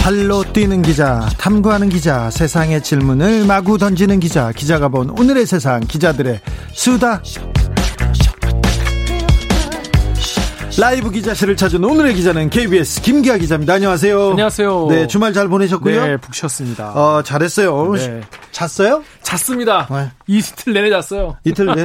발로 뛰는 기자, 탐구하는 기자, 세상의 질문을 마구 던지는 기자, 기자가 본 오늘의 세상, 기자들의 수다. 라이브 기자실을 찾은 오늘의 기자는 KBS 김기하 기자입니다. 안녕하세요. 안녕하세요. 네, 주말 잘 보내셨고요. 네, 푹 쉬었습니다. 잘했어요. 네. 잤어요? 잤습니다. 네. 이틀 내내 잤어요. 이틀 내내?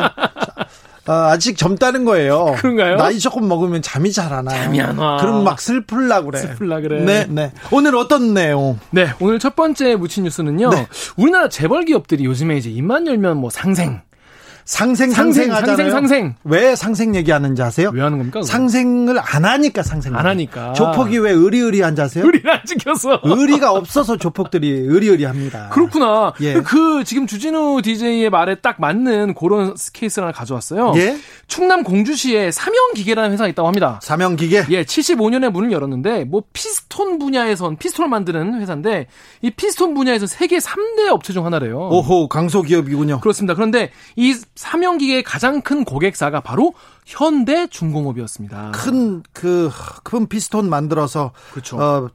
아직 젊다는 거예요. 그런가요? 나이 조금 먹으면 잠이 잘 안 와요. 잠이 안 와. 그럼 막 슬플라 그래. 네, 네. 오늘 어떤 내용? 네, 오늘 첫 번째 묻힌 뉴스는요. 네. 우리나라 재벌 기업들이 요즘에 이제 입만 열면 뭐 상생 하잖아요. 왜 상생 얘기하는지 아세요? 왜 하는 겁니까? 상생을 안 하니까 상생. 조폭이 왜 의리한지 아세요? 의리를 안 지켜서. 의리가 없어서 조폭들이 의리합니다. 그렇구나. 예. 그 지금 주진우 DJ의 말에 딱 맞는 그런 케이스를 하나 가져왔어요. 예. 충남 공주시에 사명기계라는 회사가 있다고 합니다. 사명기계? 예, 75년에 문을 열었는데 뭐 피스톤을 만드는 회사인데 이 피스톤 분야에서 세계 3대 업체 중 하나래요. 오호, 강소기업이군요. 그렇습니다. 그런데 이 사명기계의 가장 큰 고객사가 바로 현대중공업이었습니다. 큰 피스톤 만들어서 그렇죠.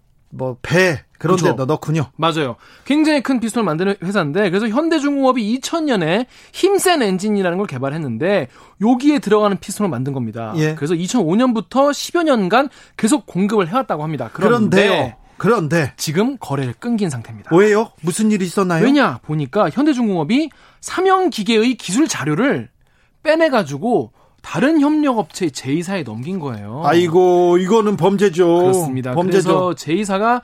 배 그런 그렇죠. 데다 넣군요. 맞아요. 굉장히 큰 피스톤을 만드는 회사인데 그래서 현대중공업이 2000년에 힘센 엔진이라는 걸 개발했는데 여기에 들어가는 피스톤을 만든 겁니다. 예. 그래서 2005년부터 10여 년간 계속 공급을 해왔다고 합니다. 그런데 지금 거래를 끊긴 상태입니다. 왜요? 무슨 일이 있었나요? 왜냐? 보니까 현대중공업이 사명기계의 기술 자료를 빼내가지고 다른 협력업체 제2사에 넘긴 거예요. 아이고, 이거는 범죄죠. 그렇습니다. 범죄죠. 그래서 제2사가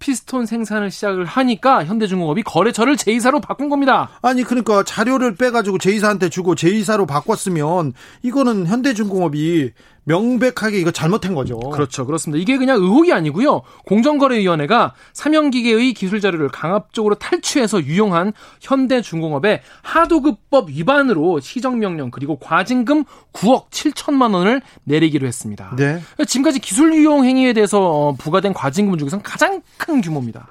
피스톤 생산을 시작을 하니까 현대중공업이 거래처를 제2사로 바꾼 겁니다. 아니 그러니까 자료를 빼가지고 제2사한테 주고 제2사로 바꿨으면 이거는 현대중공업이 명백하게 이거 잘못한 거죠. 그렇죠. 그렇습니다. 이게 그냥 의혹이 아니고요. 공정거래위원회가 사명기계의 기술자료를 강압적으로 탈취해서 유용한 현대중공업의 하도급법 위반으로 시정명령 그리고 과징금 9억 7천만 원을 내리기로 했습니다. 네. 지금까지 기술 유용 행위에 대해서 부과된 과징금 중에서 가장 큰 규모입니다.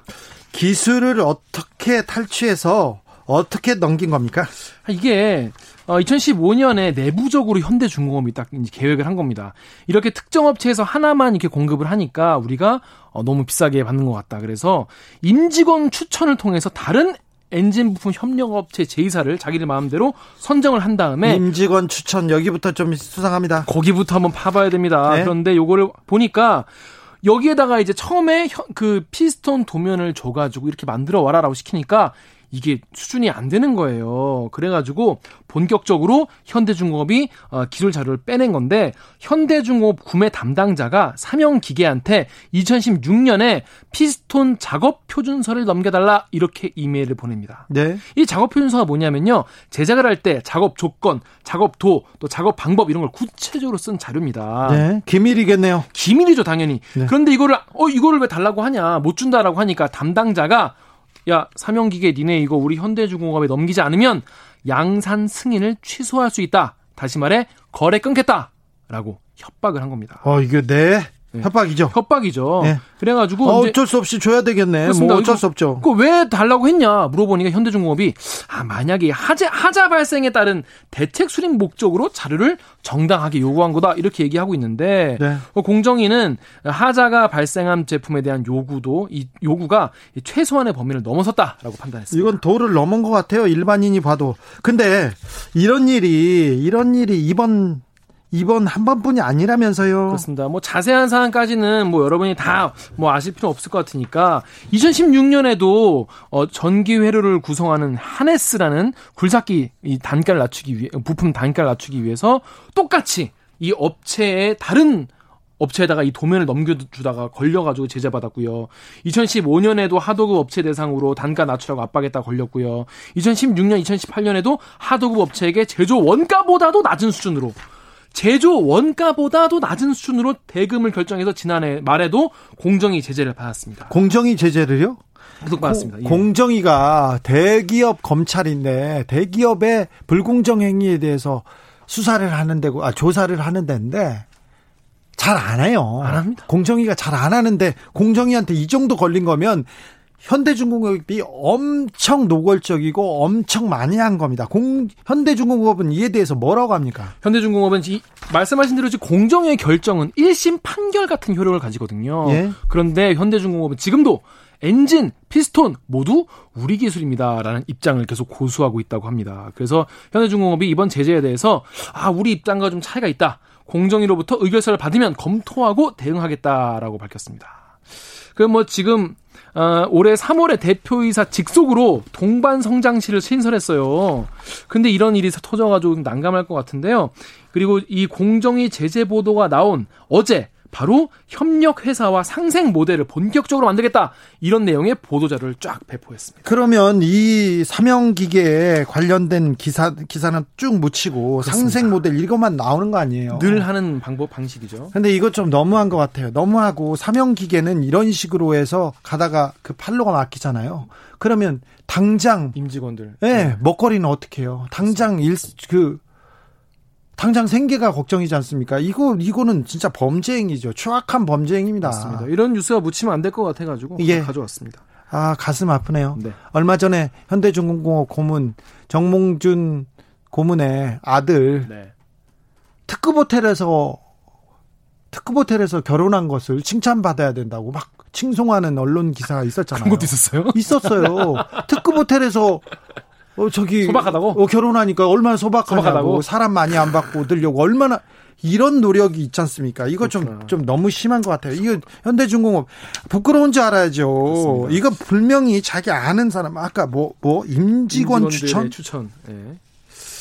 기술을 어떻게 탈취해서 어떻게 넘긴 겁니까? 이게 2015년에 내부적으로 현대중공업이 딱 이제 계획을 한 겁니다. 이렇게 특정 업체에서 하나만 이렇게 공급을 하니까 우리가 너무 비싸게 받는 것 같다. 그래서 임직원 추천을 통해서 다른 엔진 부품 협력업체 제2사를 자기들 마음대로 선정을 한 다음에 임직원 추천 여기부터 좀 수상합니다. 거기부터 한번 파봐야 됩니다. 네. 그런데 요거를 보니까 여기에다가 이제 처음에 그 피스톤 도면을 줘가지고 이렇게 만들어 와라라고 시키니까 이게 수준이 안 되는 거예요. 그래가지고 본격적으로 현대중공업이 기술 자료를 빼낸 건데 현대중공업 구매 담당자가 사명기계한테 2016년에 피스톤 작업 표준서를 넘겨달라 이렇게 이메일을 보냅니다. 네. 이 작업 표준서가 뭐냐면요. 제작을 할 때 작업 조건, 작업 도, 또 작업 방법 이런 걸 구체적으로 쓴 자료입니다. 네. 기밀이겠네요. 기밀이죠, 당연히. 네. 그런데 이거를 왜 달라고 하냐, 못 준다라고 하니까 담당자가 야, 사명기계 니네 이거 우리 현대중공업에 넘기지 않으면 양산 승인을 취소할 수 있다. 다시 말해 거래 끊겠다라고 협박을 한 겁니다. 이게 네. 협박이죠. 네. 그래가지고 어쩔 수 없이 줘야 되겠네. 그렇습니다. 뭐 어쩔 수 없죠. 그 왜 달라고 했냐 물어보니까 현대중공업이 만약에 하자 발생에 따른 대책 수립 목적으로 자료를 정당하게 요구한 거다 이렇게 얘기하고 있는데 네. 공정위는 하자가 발생한 제품에 대한 요구가 최소한의 범위를 넘어섰다라고 판단했습니다. 이건 도를 넘은 것 같아요. 일반인이 봐도. 근데 이런 일이 이번 한 번뿐이 아니라면서요. 그렇습니다. 뭐 자세한 사항까지는 뭐 여러분이 다 뭐 아실 필요 없을 것 같으니까 2016년에도 전기 회로를 구성하는 하네스라는 굴삭기 부품 단가를 낮추기 위해서 똑같이 이 업체의 다른 업체에다가 이 도면을 넘겨주다가 걸려가지고 제재받았고요. 2015년에도 하도급 업체 대상으로 단가 낮추라고 압박했다 걸렸고요. 2016년, 2018년에도 하도급 업체에게 제조 원가보다도 낮은 수준으로 대금을 결정해서 지난해 말에도 공정위 제재를 받았습니다. 공정위 제재를요? 맞습니다. 예. 공정위가 대기업 검찰인데 대기업의 불공정 행위에 대해서 수사를 하는 데고, 아, 조사를 하는 데인데 잘 안 해요. 안 합니다. 공정위가 잘 안 하는데 공정위한테 이 정도 걸린 거면 현대중공업이 엄청 노골적이고 엄청 많이 한 겁니다. 현대중공업은 이에 대해서 뭐라고 합니까? 현대중공업은 말씀하신 대로 공정의 결정은 1심 판결 같은 효력을 가지거든요. 예? 그런데 현대중공업은 지금도 엔진, 피스톤 모두 우리 기술입니다라는 입장을 계속 고수하고 있다고 합니다. 그래서 현대중공업이 이번 제재에 대해서 아, 우리 입장과 좀 차이가 있다. 공정위로부터 의결서를 받으면 검토하고 대응하겠다라고 밝혔습니다. 그럼 뭐 지금 올해 3월에 대표이사 직속으로 동반 성장실을 신설했어요. 근데 이런 일이 터져가지고 난감할 것 같은데요. 그리고 이 공정위 제재 보도가 나온 어제 바로 협력회사와 상생 모델을 본격적으로 만들겠다. 이런 내용의 보도자료를 쫙 배포했습니다. 그러면 이 사명기계에 관련된 기사는 쭉 묻히고 그렇습니다. 상생 모델 이것만 나오는 거 아니에요? 늘 하는 방식이죠. 근데 이것 좀 너무한 것 같아요. 너무하고 사명기계는 이런 식으로 해서 가다가 그 판로가 막히잖아요. 그러면 당장 임직원들. 네. 먹거리는 어떻게 해요? 당장 당장 생계가 걱정이지 않습니까? 이거는 진짜 범죄 행위죠. 추악한 범죄 행위입니다. 맞습니다. 이런 뉴스가 묻히면 안 될 것 같아 가지고 예. 가져왔습니다. 아, 가슴 아프네요. 네. 얼마 전에 현대중공업 고문 정몽준 고문의 아들 네. 특급 호텔에서 결혼한 것을 칭찬받아야 된다고 막 칭송하는 언론 기사가 있었잖아요. 그런 것도 있었어요? 있었어요. 특급 호텔에서 소박하다고? 결혼하니까 얼마나 소박하다고 사람 많이 안 받고 들려고 얼마나 이런 노력이 있지 않습니까? 이거 좀 너무 심한 것 같아요. 이거 현대중공업 부끄러운 줄 알아야죠. 이거 분명히 자기 아는 사람 아까 뭐 임직원 추천? 네.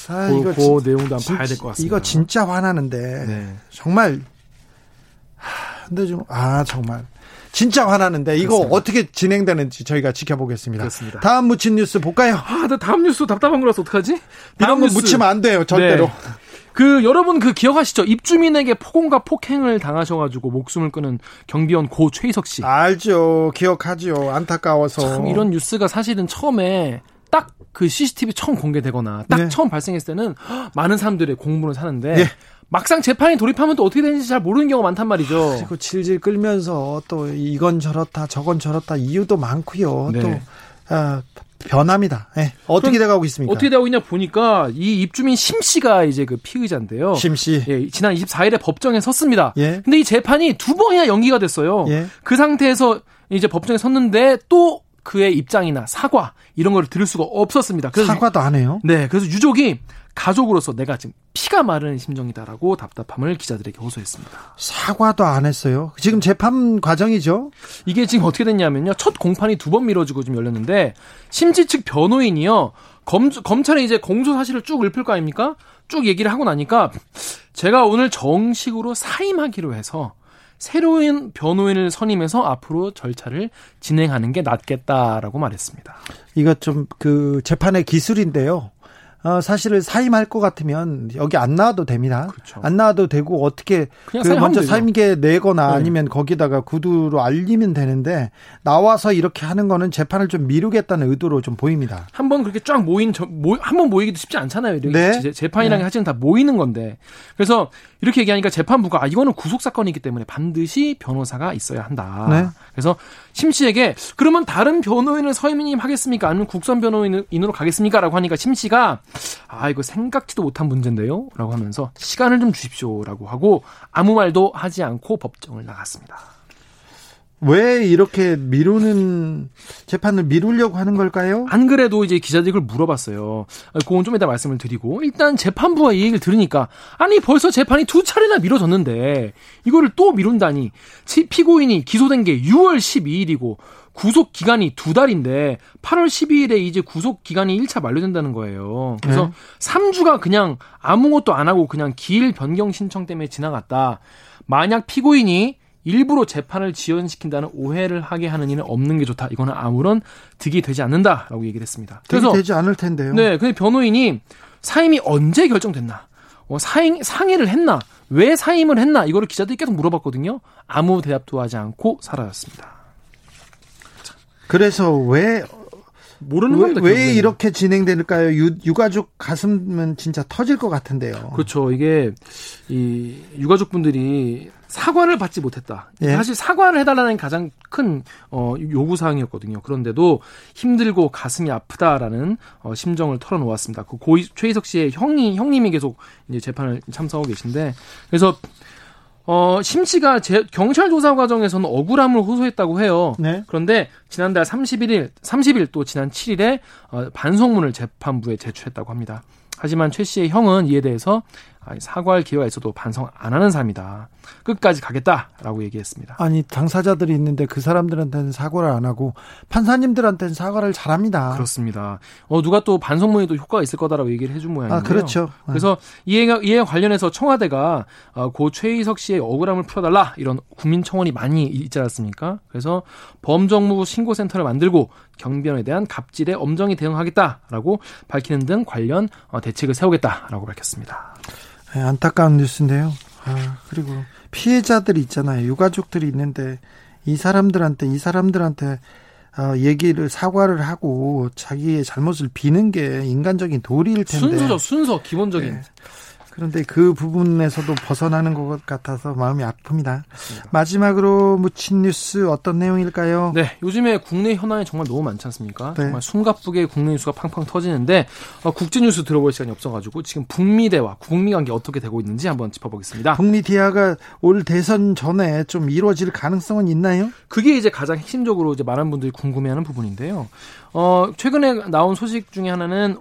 아, 이거 그 내용도 한번 봐야 될 것 같습니다. 이거 진짜 화나는데 네. 정말 현대중공업 정말. 진짜 화나는데 이거 그렇습니다. 어떻게 진행되는지 저희가 지켜보겠습니다. 그렇습니다. 다음 묻힌 뉴스 볼까요? 나 다음 뉴스 답답한 거라서 어떡하지? 이런 거 묻히면 안 돼요. 절대로. 네. 여러분 기억하시죠? 입주민에게 폭언과 폭행을 당하셔가지고 목숨을 끊은 경비원 고 최희석 씨. 알죠. 기억하죠. 안타까워서. 참 이런 뉴스가 사실은 처음에 딱 그 CCTV 처음 공개되거나 딱 네. 처음 발생했을 때는 많은 사람들의 공분을 사는데 네. 막상 재판에 돌입하면 또 어떻게 되는지 잘 모르는 경우가 많단 말이죠. 그리고 질질 끌면서 또 이건 저렇다 저건 저렇다 이유도 많고요. 네. 또 변합니다. 네. 어떻게 돼가고 있습니까? 어떻게 되고 있냐 보니까 이 입주민 심 씨가 이제 그 피의자인데요. 심 씨. 예, 지난 24일에 법정에 섰습니다. 예. 근데 이 재판이 두 번이나 연기가 됐어요. 예. 그 상태에서 이제 법정에 섰는데 또 그의 입장이나 사과 이런 걸 들을 수가 없었습니다. 그래서 사과도 안 해요? 네. 그래서 유족이 가족으로서 내가 지금 피가 마른 심정이다라고 답답함을 기자들에게 호소했습니다. 사과도 안 했어요. 지금 재판 과정이죠. 이게 지금 어떻게 됐냐면요. 첫 공판이 두 번 미뤄지고 지금 열렸는데 심지 측 변호인이요. 검찰에 이제 공소 사실을 쭉 읊을 거 아닙니까? 쭉 얘기를 하고 나니까 제가 오늘 정식으로 사임하기로 해서 새로운 변호인을 선임해서 앞으로 절차를 진행하는 게 낫겠다라고 말했습니다. 이거 좀 그 재판의 기술인데요. 사실을 사임할 것 같으면 여기 안 나와도 됩니다. 그렇죠. 안 나와도 되고 어떻게 먼저 사임계 내거나 네. 아니면 거기다가 구두로 알리면 되는데 나와서 이렇게 하는 거는 재판을 좀 미루겠다는 의도로 좀 보입니다. 한번 그렇게 쫙 한번 모이기도 쉽지 않잖아요. 네. 재판이라는 게 사실은 다 모이는 건데 그래서 이렇게 얘기하니까 재판부가 이거는 구속사건이기 때문에 반드시 변호사가 있어야 한다. 네. 그래서 심 씨에게 그러면 다른 변호인을 선임하겠습니까? 아니면 국선 변호인으로 가겠습니까? 라고 하니까 심 씨가 이거 생각지도 못한 문제인데요? 라고 하면서 시간을 좀 주십시오. 라고 하고 아무 말도 하지 않고 법정을 나갔습니다. 왜 이렇게 재판을 미루려고 하는 걸까요? 안 그래도 이제 기자들이 그걸 물어봤어요. 그건 좀 이따 말씀을 드리고, 일단 재판부가 이 얘기를 들으니까, 아니, 벌써 재판이 두 차례나 미뤄졌는데, 이거를 또 미룬다니, 피고인이 기소된 게 6월 12일이고, 구속기간이 두 달인데, 8월 12일에 이제 구속기간이 1차 만료된다는 거예요. 그래서 3주가 그냥 아무것도 안 하고 그냥 기일 변경 신청 때문에 지나갔다. 만약 피고인이 일부러 재판을 지연시킨다는 오해를 하게 하는 일은 없는 게 좋다. 이거는 아무런 득이 되지 않는다라고 얘기를 했습니다. 그래서 득이 되지 않을 텐데요. 네, 근데 변호인이 사임이 언제 결정됐나? 상의를 했나? 왜 사임을 했나? 이거를 기자들이 계속 물어봤거든요. 아무 대답도 하지 않고 사라졌습니다. 그래서 왜 모르는 겁니다. 왜 이렇게 진행될까요? 유가족 가슴은 진짜 터질 것 같은데요. 그렇죠. 이게 이 유가족분들이 사과를 받지 못했다. 예. 사실 사과를 해달라는 가장 큰 요구사항이었거든요. 그런데도 힘들고 가슴이 아프다라는 심정을 털어놓았습니다. 그 최희석 씨의 형님이 계속 이제 재판을 참석하고 계신데, 그래서 심 씨가 경찰 조사 과정에서는 억울함을 호소했다고 해요. 네. 그런데 지난달 30일 또 지난 7일에 반성문을 재판부에 제출했다고 합니다. 하지만 최 씨의 형은 이에 대해서 사과할 기회가 있어도 반성 안 하는 사람이다. 끝까지 가겠다라고 얘기했습니다. 아니, 당사자들이 있는데 그 사람들한테는 사과를 안 하고 판사님들한테는 사과를 잘합니다. 그렇습니다. 누가 또 반성문에도 효과가 있을 거다라고 얘기를 해준 모양인데요. 아, 그렇죠. 그래서 이에 관련해서 청와대가 고 최희석 씨의 억울함을 풀어달라, 이런 국민청원이 많이 있지 않았습니까? 그래서 범정무 신고센터를 만들고 경비원에 대한 갑질에 엄정히 대응하겠다라고 밝히는 등 관련 대책을 세우겠다라고 밝혔습니다. 안타까운 뉴스인데요. 그리고 피해자들이 있잖아요. 유가족들이 있는데 이 사람들한테 얘기를, 사과를 하고 자기의 잘못을 비는 게 인간적인 도리일 텐데. 순서 기본적인. 네. 그런데 그 부분에서도 벗어나는 것 같아서 마음이 아픕니다. 맞습니다. 마지막으로 묻힌 뉴스 어떤 내용일까요? 네, 요즘에 국내 현안이 정말 너무 많지 않습니까? 네. 정말 숨가쁘게 국내 뉴스가 팡팡 터지는데 국제 뉴스 들어볼 시간이 없어가지고 지금 북미 대화, 북미 관계 어떻게 되고 있는지 한번 짚어보겠습니다. 북미 대화가 올 대선 전에 좀 이루어질 가능성은 있나요? 그게 이제 가장 핵심적으로 이제 많은 분들이 궁금해하는 부분인데요. 최근에 나온 소식 중에 하나는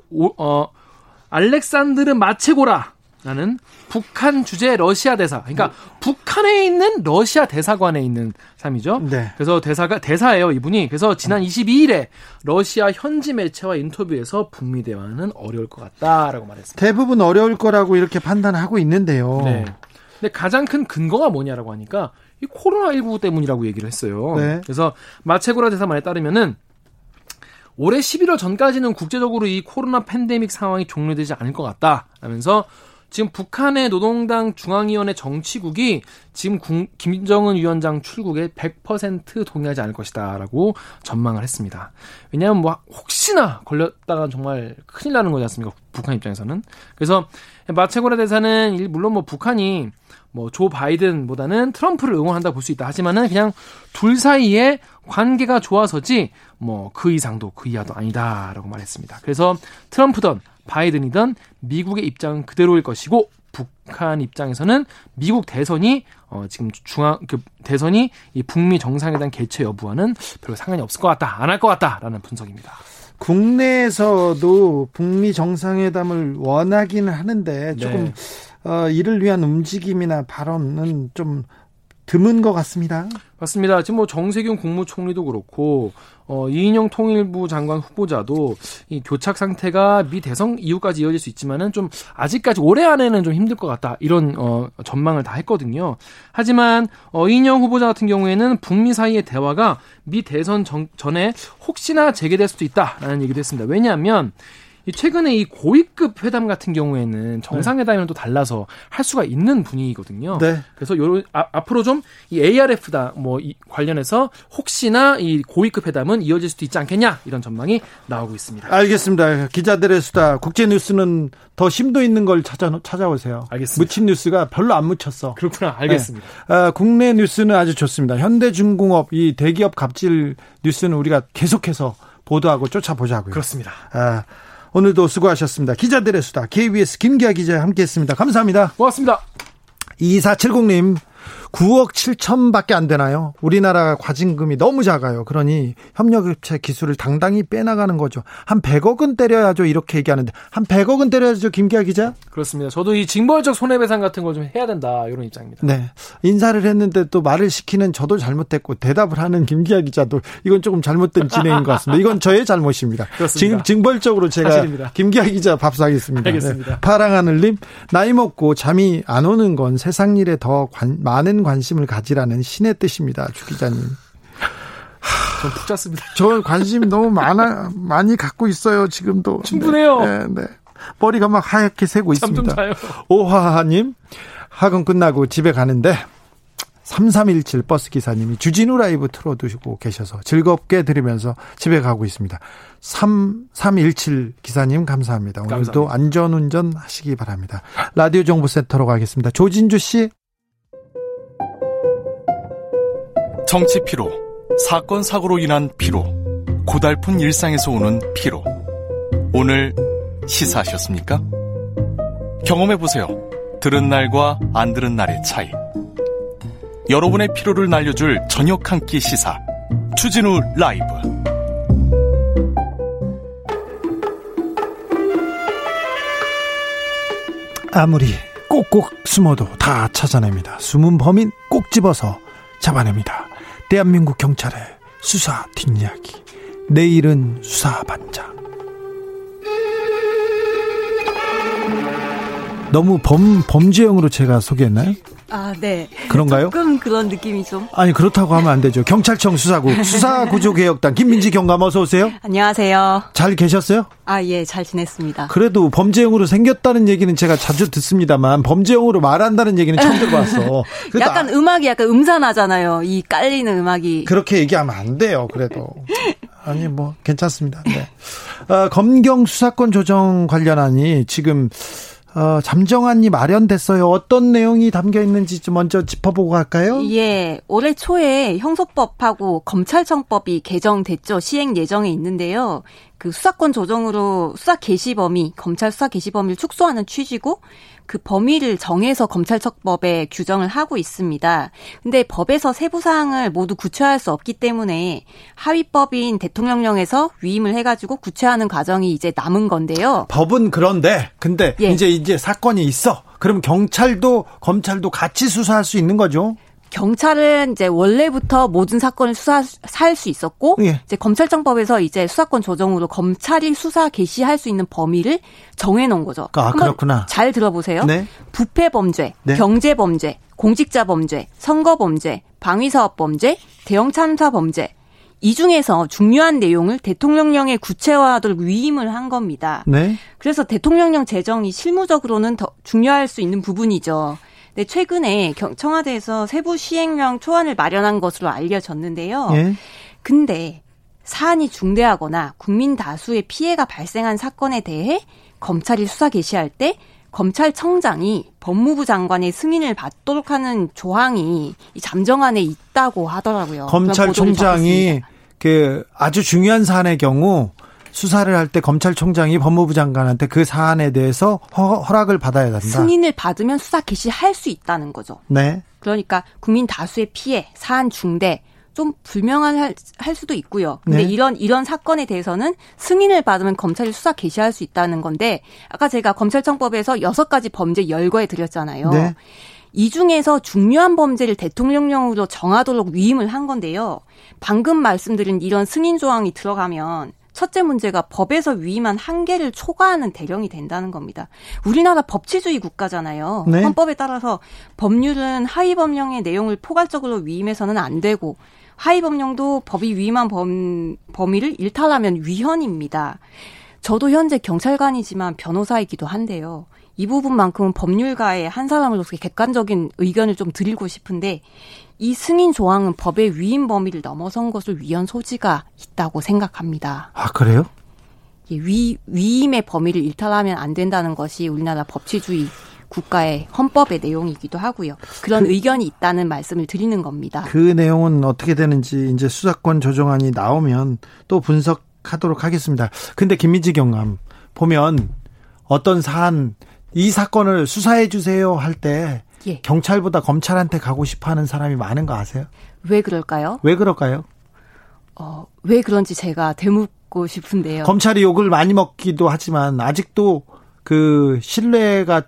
알렉산드르 마체고라 라는 북한 주재 러시아 대사, 그러니까 북한에 있는 러시아 대사관에 있는 사람이죠. 네. 그래서 대사예요, 이분이. 그래서 지난 22일에 러시아 현지 매체와 인터뷰에서 북미 대화는 어려울 것 같다라고 말했습니다. 대부분 어려울 거라고 이렇게 판단하고 있는데요. 네. 근데 가장 큰 근거가 뭐냐라고 하니까 이 코로나19 때문이라고 얘기를 했어요. 네. 그래서 마체고라 대사 말에 따르면은 올해 11월 전까지는 국제적으로 이 코로나 팬데믹 상황이 종료되지 않을 것 같다라면서 지금 북한의 노동당 중앙위원회 정치국이 지금 김정은 위원장 출국에 100% 동의하지 않을 것이다라고 전망을 했습니다. 왜냐하면 혹시나 걸렸다가 정말 큰일 나는 거지 않습니까? 북한 입장에서는. 그래서 마체고라 대사는 물론 북한이 조 바이든보다는 트럼프를 응원한다 볼 수 있다. 하지만은 그냥 둘 사이에 관계가 좋아서지 그 이상도 그 이하도 아니다라고 말했습니다. 그래서 트럼프든 바이든이든 미국의 입장은 그대로일 것이고, 북한 입장에서는 미국 대선이 지금 대선이 이 북미 정상회담 개최 여부와는 별로 상관이 없을 것 같다, 안 할 것 같다라는 분석입니다. 국내에서도 북미 정상회담을 원하긴 하는데 조금 이를 위한 움직임이나 발언은 좀 드문 것 같습니다. 맞습니다. 지금 정세균 국무총리도 그렇고 이인영 통일부 장관 후보자도 이 교착 상태가 미 대선 이후까지 이어질 수 있지만은 좀 아직까지 올해 안에는 좀 힘들 것 같다, 이런 전망을 다 했거든요. 하지만 이인영 후보자 같은 경우에는 북미 사이의 대화가 미 대선 전에 혹시나 재개될 수도 있다라는 얘기도 했습니다. 왜냐하면 최근에 이 고위급 회담 같은 경우에는 정상회담이랑 또 달라서 할 수가 있는 분위기거든요. 네. 그래서 앞으로 좀 이 ARF다 관련해서 혹시나 이 고위급 회담은 이어질 수도 있지 않겠냐, 이런 전망이 나오고 있습니다. 알겠습니다. 기자들의 수다, 국제 뉴스는 더 심도 있는 걸 찾아오세요. 알겠습니다. 묻힌 뉴스가 별로 안 묻혔어. 그렇구나. 알겠습니다. 네. 국내 뉴스는 아주 좋습니다. 현대중공업 이 대기업 갑질 뉴스는 우리가 계속해서 보도하고 쫓아보자고요. 그렇습니다. 오늘도 수고하셨습니다. 기자들의 수다, KBS 김기하 기자와 함께했습니다. 감사합니다. 고맙습니다. 2470님, 9억 7천밖에 안 되나요? 우리나라 과징금이 너무 작아요. 그러니 협력업체 기술을 당당히 빼나가는 거죠. 한 100억은 때려야죠, 이렇게 얘기하는데 한 100억은 때려야죠, 김기하 기자? 그렇습니다. 저도 이 징벌적 손해배상 같은 거 좀 해야 된다, 이런 입장입니다. 네, 인사를 했는데 또 말을 시키는 저도 잘못됐고 대답을 하는 김기하 기자도 이건 조금 잘못된 진행인 것 같습니다. 이건 저의 잘못입니다. 그렇습니다. 징벌적으로 제가 사실입니다. 김기하 기자 밥 사겠습니다. 알겠습니다. 네. 파랑하늘님, 나이 먹고 잠이 안 오는 건 세상 일에 더 많은 관심을 가지라는 신의 뜻입니다, 주 기자님. 전 푹 잤습니다. 저 관심 너무 많이 갖고 있어요, 지금도. 충분해요. 네. 머리가 막 하얗게 새고 있습니다. 잠 좀 자요. 오하하님, 학원 끝나고 집에 가는데 3317 버스기사님이 주진우 라이브 틀어두시고 계셔서 즐겁게 들으면서 집에 가고 있습니다. 3317 기사님 감사합니다. 오늘도 감사합니다. 안전운전 하시기 바랍니다. 라디오 정보센터로 가겠습니다. 조진주 씨. 정치 피로, 사건 사고로 인한 피로, 고달픈 일상에서 오는 피로. 오늘 시사하셨습니까? 경험해보세요. 들은 날과 안 들은 날의 차이. 여러분의 피로를 날려줄 저녁 한 끼 시사 주진우 라이브. 아무리 꼭꼭 숨어도 다 찾아냅니다. 숨은 범인 꼭 집어서 잡아냅니다. 대한민국 경찰의 수사 뒷이야기. 내일은 수사반장. 너무 범죄형으로 제가 소개했나요? 아, 네. 그런가요? 조금 그런 느낌이 좀. 아니, 그렇다고 하면 안 되죠. 경찰청 수사국 수사구조개혁단 김민지 경감 어서 오세요. 안녕하세요. 잘 계셨어요? 아, 예, 잘 지냈습니다. 그래도 범죄형으로 생겼다는 얘기는 제가 자주 듣습니다만 범죄형으로 말한다는 얘기는 처음 들어봤어. 약간 음악이 약간 음산하잖아요. 이 깔리는 음악이. 그렇게 얘기하면 안 돼요. 그래도. 아니, 뭐 괜찮습니다. 네. 검경 수사권 조정 관련안이 지금 잠정안이 마련됐어요. 어떤 내용이 담겨 있는지 좀 먼저 짚어보고 갈까요? 예, 올해 초에 형소법하고 검찰청법이 개정됐죠. 시행 예정에 있는데요. 그 수사권 조정으로 수사 개시 범위, 검찰 수사 개시 범위를 축소하는 취지고 그 범위를 정해서 검찰청법에 규정을 하고 있습니다. 근데 법에서 세부 사항을 모두 구체화할 수 없기 때문에 하위법인 대통령령에서 위임을 해가지고 구체화하는 과정이 이제 남은 건데요. 법은 그런데 근데 예. 이제 사건이 있어. 그럼 경찰도 검찰도 같이 수사할 수 있는 거죠? 경찰은 이제 원래부터 모든 사건을 수사할 수 있었고, 예. 이제 검찰청법에서 이제 수사권 조정으로 검찰이 수사 개시할 수 있는 범위를 정해놓은 거죠. 아, 그렇구나. 잘 들어보세요. 네. 부패범죄, 네. 경제범죄, 공직자범죄, 선거범죄, 방위사업범죄, 대형참사범죄. 이 중에서 중요한 내용을 대통령령에 구체화하도록 위임을 한 겁니다. 네. 그래서 대통령령 제정이 실무적으로는 더 중요할 수 있는 부분이죠. 네, 최근에 청와대에서 세부 시행령 초안을 마련한 것으로 알려졌는데요. 예. 근데 사안이 중대하거나 국민 다수의 피해가 발생한 사건에 대해 검찰이 수사 개시할 때 검찰청장이 법무부 장관의 승인을 받도록 하는 조항이 이 잠정안에 있다고 하더라고요. 검찰총장이 그 아주 중요한 사안의 경우 수사를 할 때 검찰총장이 법무부 장관한테 그 사안에 대해서 허락을 받아야 된다. 승인을 받으면 수사 개시할 수 있다는 거죠. 네. 그러니까 국민 다수의 피해, 사안 중대, 좀 불명한 할 수도 있고요. 근데 네. 이런 사건에 대해서는 승인을 받으면 검찰이 수사 개시할 수 있다는 건데 아까 제가 검찰청법에서 6가지 범죄 열거해 드렸잖아요. 네. 이 중에서 중요한 범죄를 대통령령으로 정하도록 위임을 한 건데요. 방금 말씀드린 이런 승인 조항이 들어가면 첫째 문제가 법에서 위임한 한계를 초과하는 대령이 된다는 겁니다. 우리나라 법치주의 국가잖아요. 네. 헌법에 따라서 법률은 하위법령의 내용을 포괄적으로 위임해서는 안 되고 하위법령도 법이 위임한 범위를 일탈하면 위헌입니다. 저도 현재 경찰관이지만 변호사이기도 한데요. 이 부분만큼은 법률가의 한 사람으로서 객관적인 의견을 좀 드리고 싶은데 이 승인 조항은 법의 위임 범위를 넘어선 것을 위헌 소지가 있다고 생각합니다. 아, 그래요? 예, 위임의 범위를 일탈하면 안 된다는 것이 우리나라 법치주의 국가의 헌법의 내용이기도 하고요. 그런 의견이 있다는 말씀을 드리는 겁니다. 그 내용은 어떻게 되는지 이제 수사권 조정안이 나오면 또 분석하도록 하겠습니다. 근데 김민지 경감 보면 어떤 사안 이 사건을 수사해 주세요 할 때 예. 경찰보다 검찰한테 가고 싶어하는 사람이 많은 거 아세요? 왜 그럴까요? 왜 그런지 제가 되묻고 싶은데요. 검찰이 욕을 많이 먹기도 하지만 아직도 그 신뢰가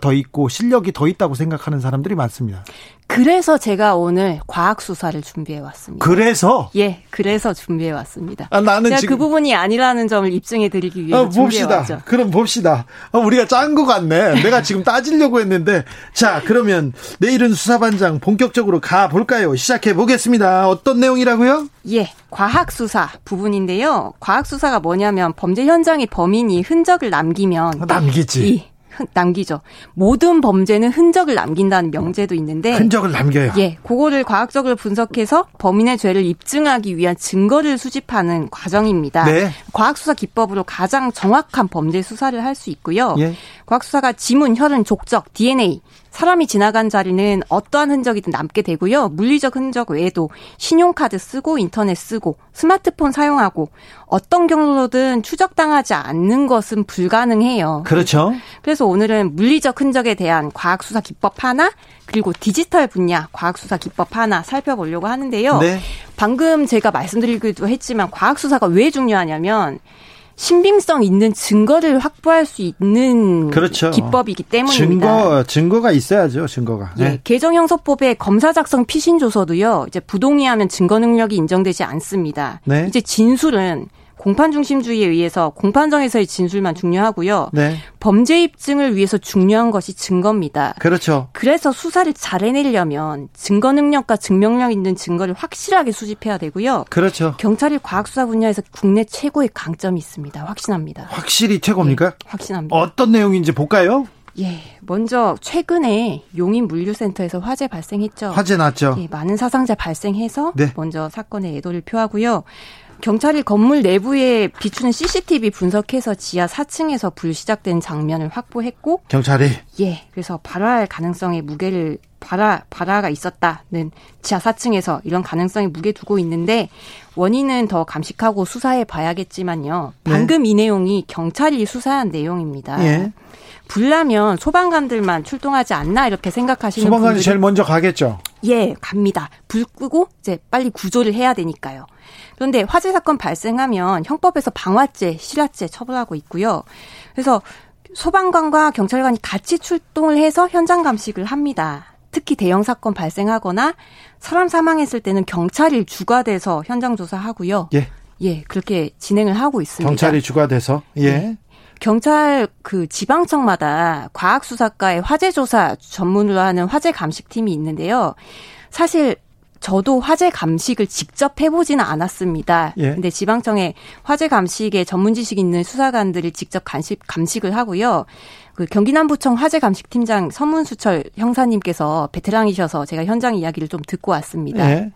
더 있고 실력이 더 있다고 생각하는 사람들이 많습니다. 그래서 제가 오늘 과학 수사를 준비해 왔습니다. 그래서? 예, 그래서 준비해 왔습니다. 아, 나는 제가 지금 그 부분이 아니라는 점을 입증해 드리기 위해서 준비해 왔죠. 그럼 봅시다. 우리가 짠 것 같네. 내가 지금 따지려고 했는데. 자, 그러면 내일은 수사반장 본격적으로 가 볼까요? 시작해 보겠습니다. 어떤 내용이라고요? 예, 과학 수사 부분인데요. 과학 수사가 뭐냐면 범죄 현장의 범인이 흔적을 남기면 남기지. 남기죠. 모든 범죄는 흔적을 남긴다는 명제도 있는데 흔적을 남겨요. 예, 그거를 과학적으로 분석해서 범인의 죄를 입증하기 위한 증거를 수집하는 과정입니다. 네. 과학수사 기법으로 가장 정확한 범죄 수사를 할 수 있고요. 예. 과학수사가 지문, 혈흔, 족적, DNA, 사람이 지나간 자리는 어떠한 흔적이든 남게 되고요. 물리적 흔적 외에도 신용카드 쓰고 인터넷 쓰고 스마트폰 사용하고 어떤 경로든 추적당하지 않는 것은 불가능해요. 그렇죠. 그래서 오늘은 물리적 흔적에 대한 과학수사 기법 하나 그리고 디지털 분야 과학수사 기법 하나 살펴보려고 하는데요. 네. 방금 제가 말씀드리기도 했지만 과학수사가 왜 중요하냐면 신빙성 있는 증거를 확보할 수 있는 그렇죠. 기법이기 때문입니다. 증거가 있어야죠. 증거가. 네. 예, 개정형사법의 검사 작성 피신 조서도요. 이제 부동의하면 증거 능력이 인정되지 않습니다. 네. 이제 진술은 공판 중심주의에 의해서 공판정에서의 진술만 중요하고요. 네. 범죄 입증을 위해서 중요한 것이 증거입니다. 그렇죠. 그래서 수사를 잘 해내려면 증거 능력과 증명력 있는 증거를 확실하게 수집해야 되고요. 그렇죠. 경찰이 과학수사 분야에서 국내 최고의 강점이 있습니다. 확신합니다. 확실히 최고입니까? 예, 확신합니다. 어떤 내용인지 볼까요? 예, 먼저 최근에 용인 물류센터에서 화재 발생했죠. 화재 났죠. 예, 많은 사상자 발생해서 네. 먼저 사건에 애도를 표하고요. 경찰이 건물 내부에 비추는 CCTV 분석해서 지하 4층에서 불 시작된 장면을 확보했고 경찰이? 예, 그래서 발화할 가능성의 무게를 발화가 있었다는 지하 4층에서 이런 가능성의 무게 두고 있는데 원인은 더 감식하고 수사해 봐야겠지만요. 방금 네. 이 내용이 경찰이 수사한 내용입니다. 예. 불나면 소방관들만 출동하지 않나 이렇게 생각하시는 분들 소방관이 제일 먼저 가겠죠? 예, 갑니다. 불 끄고 이제 빨리 구조를 해야 되니까요. 그런데 화재 사건 발생하면 형법에서 방화죄, 실화죄 처벌하고 있고요. 그래서 소방관과 경찰관이 같이 출동을 해서 현장 감식을 합니다. 특히 대형 사건 발생하거나 사람 사망했을 때는 경찰이 주가돼서 현장 조사하고요. 예. 예, 그렇게 진행을 하고 있습니다. 경찰이 주가돼서? 예. 네. 경찰 그 지방청마다 과학수사과의 화재조사 전문으로 하는 화재감식팀이 있는데요. 사실 저도 화재감식을 직접 해보지는 않았습니다. 그런데 예. 지방청에 화재감식에 전문지식 있는 수사관들이 직접 감식을 하고요. 그 경기남부청 화재감식팀장 서문수철 형사님께서 베테랑이셔서 제가 현장 이야기를 좀 듣고 왔습니다. 예.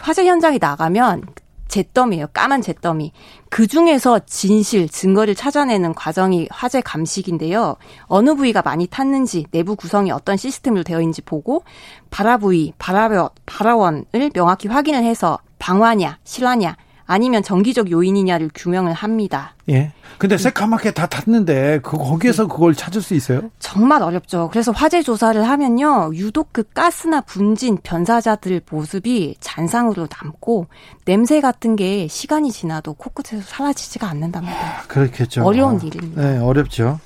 화재 현장에 나가면 잿더미예요. 까만 잿더미. 그중에서 진실, 증거를 찾아내는 과정이 화재 감식인데요. 어느 부위가 많이 탔는지, 내부 구성이 어떤 시스템으로 되어 있는지 보고 발화 부위, 발화원을 명확히 확인을 해서 방화냐, 실화냐, 아니면 정기적 요인이냐를 규명을 합니다. 예. 근데 새까맣게 다 탔는데 거기에서 그걸 찾을 수 있어요? 정말 어렵죠. 그래서 화재 조사를 하면요. 유독 그 가스나 분진, 변사자들 모습이 잔상으로 남고 냄새 같은 게 시간이 지나도 코끝에서 사라지지가 않는답니다. 아, 그렇겠죠. 어려운 일입니다. 네, 어렵죠.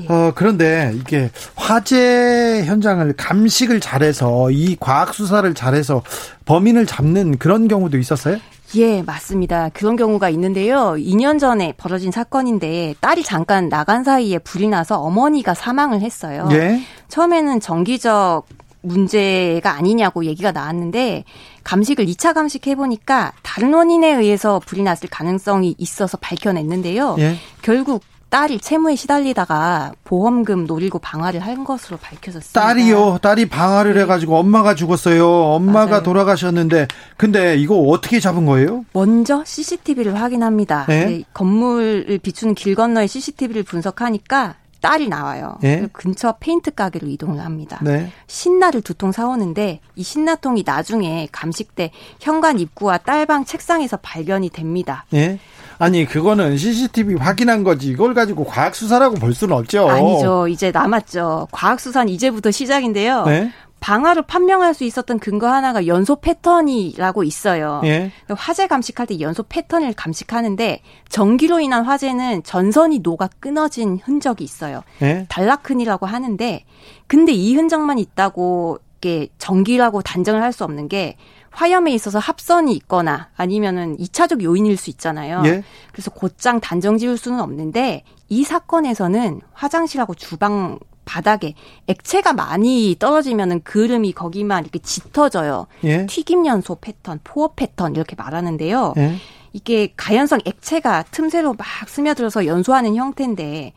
예. 그런데 이게 화재 현장을 감식을 잘해서 이 과학 수사를 잘해서 범인을 잡는 그런 경우도 있었어요? 예, 맞습니다. 그런 경우가 있는데요. 2년 전에 벌어진 사건인데 딸이 잠깐 나간 사이에 불이 나서 어머니가 사망을 했어요. 예? 처음에는 정기적 문제가 아니냐고 얘기가 나왔는데 감식을 2차 감식해보니까 다른 원인에 의해서 불이 났을 가능성이 있어서 밝혀냈는데요. 예? 결국 딸이 채무에 시달리다가 보험금 노리고 방화를 한 것으로 밝혀졌습니다. 딸이요? 딸이 방화를 네. 해가지고 엄마가 죽었어요. 엄마가 맞아요. 돌아가셨는데 근데 이거 어떻게 잡은 거예요? 먼저 CCTV를 확인합니다. 네? 네, 건물을 비추는 길 건너의 CCTV를 분석하니까 딸이 나와요. 네? 근처 페인트 가게로 이동을 합니다. 네? 신라를 두 통 사오는데 이 신라통이 나중에 감식 때 현관 입구와 딸방 책상에서 발견이 됩니다. 네? 아니 그거는 CCTV 확인한 거지 이걸 가지고 과학수사라고 볼 수는 없죠. 아니죠. 이제 남았죠. 과학수사는 이제부터 시작인데요. 네? 방화로 판명할 수 있었던 근거 하나가 연소 패턴이라고 있어요. 예? 화재 감식할 때 연소 패턴을 감식하는데 전기로 인한 화재는 전선이 녹아 끊어진 흔적이 있어요. 예? 단락흔이라고 하는데 근데 이 흔적만 있다고 이게 전기라고 단정을 할 수 없는 게 화염에 있어서 합선이 있거나 아니면은 2차적 요인일 수 있잖아요. 예? 그래서 곧장 단정 지을 수는 없는데 이 사건에서는 화장실하고 주방 바닥에 액체가 많이 떨어지면은 그 흐름이 거기만 이렇게 짙어져요. 예? 튀김 연소 패턴, 포어 패턴 이렇게 말하는데요. 예? 이게 가연성 액체가 틈새로 막 스며들어서 연소하는 형태인데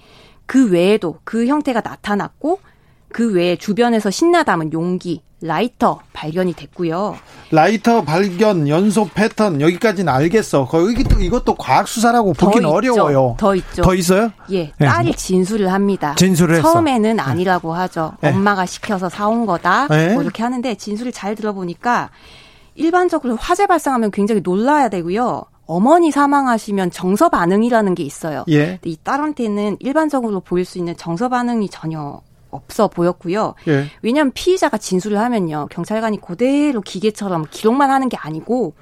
그 외에도 그 형태가 나타났고 그 외에 주변에서 신나 담은 용기, 라이터 발견이 됐고요. 라이터 발견, 연속 패턴 여기까지는 알겠어. 이것도 과학수사라고 보긴 어려워요. 더 있죠. 더 있어요? 예, 네. 딸이 진술을 합니다. 진술을 처음에는 했어. 아니라고 하죠. 네. 엄마가 시켜서 사온 거다. 네. 뭐 이렇게 하는데 진술을 잘 들어보니까 일반적으로 화재 발생하면 굉장히 놀라야 되고요. 어머니 사망하시면 정서 반응이라는 게 있어요. 예. 근데 이 딸한테는 일반적으로 보일 수 있는 정서 반응이 전혀 없어 보였고요. 예. 왜냐하면 피의자가 진술을 하면요. 경찰관이 그대로 기계처럼 기록만 하는 게 아니고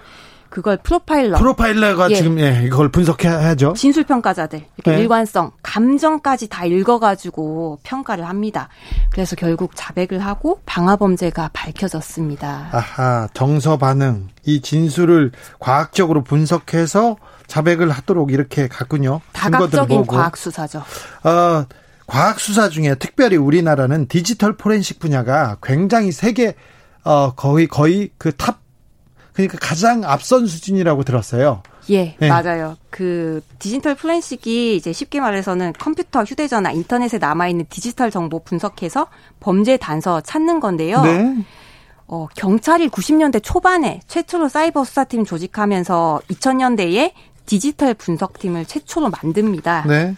그걸 프로파일러가 예. 지금 이걸 분석해야죠. 진술평가자들 이렇게 예. 일관성, 감정까지 다 읽어가지고 평가를 합니다. 그래서 결국 자백을 하고 방화범죄가 밝혀졌습니다. 아하, 정서 반응, 이 진술을 과학적으로 분석해서 자백을 하도록 이렇게 갔군요. 다각적인 과학수사죠. 과학수사 중에 특별히 우리나라는 디지털 포렌식 분야가 굉장히 세계 거의 그 탑, 그러니까 가장 앞선 수준이라고 들었어요. 예, 네. 맞아요. 그 디지털 포렌식이 이제 쉽게 말해서는 컴퓨터, 휴대전화, 인터넷에 남아있는 디지털 정보 분석해서 범죄 단서 찾는 건데요. 네. 경찰이 90년대 초반에 최초로 사이버 수사팀 조직하면서 2000년대에 디지털 분석팀을 최초로 만듭니다. 네.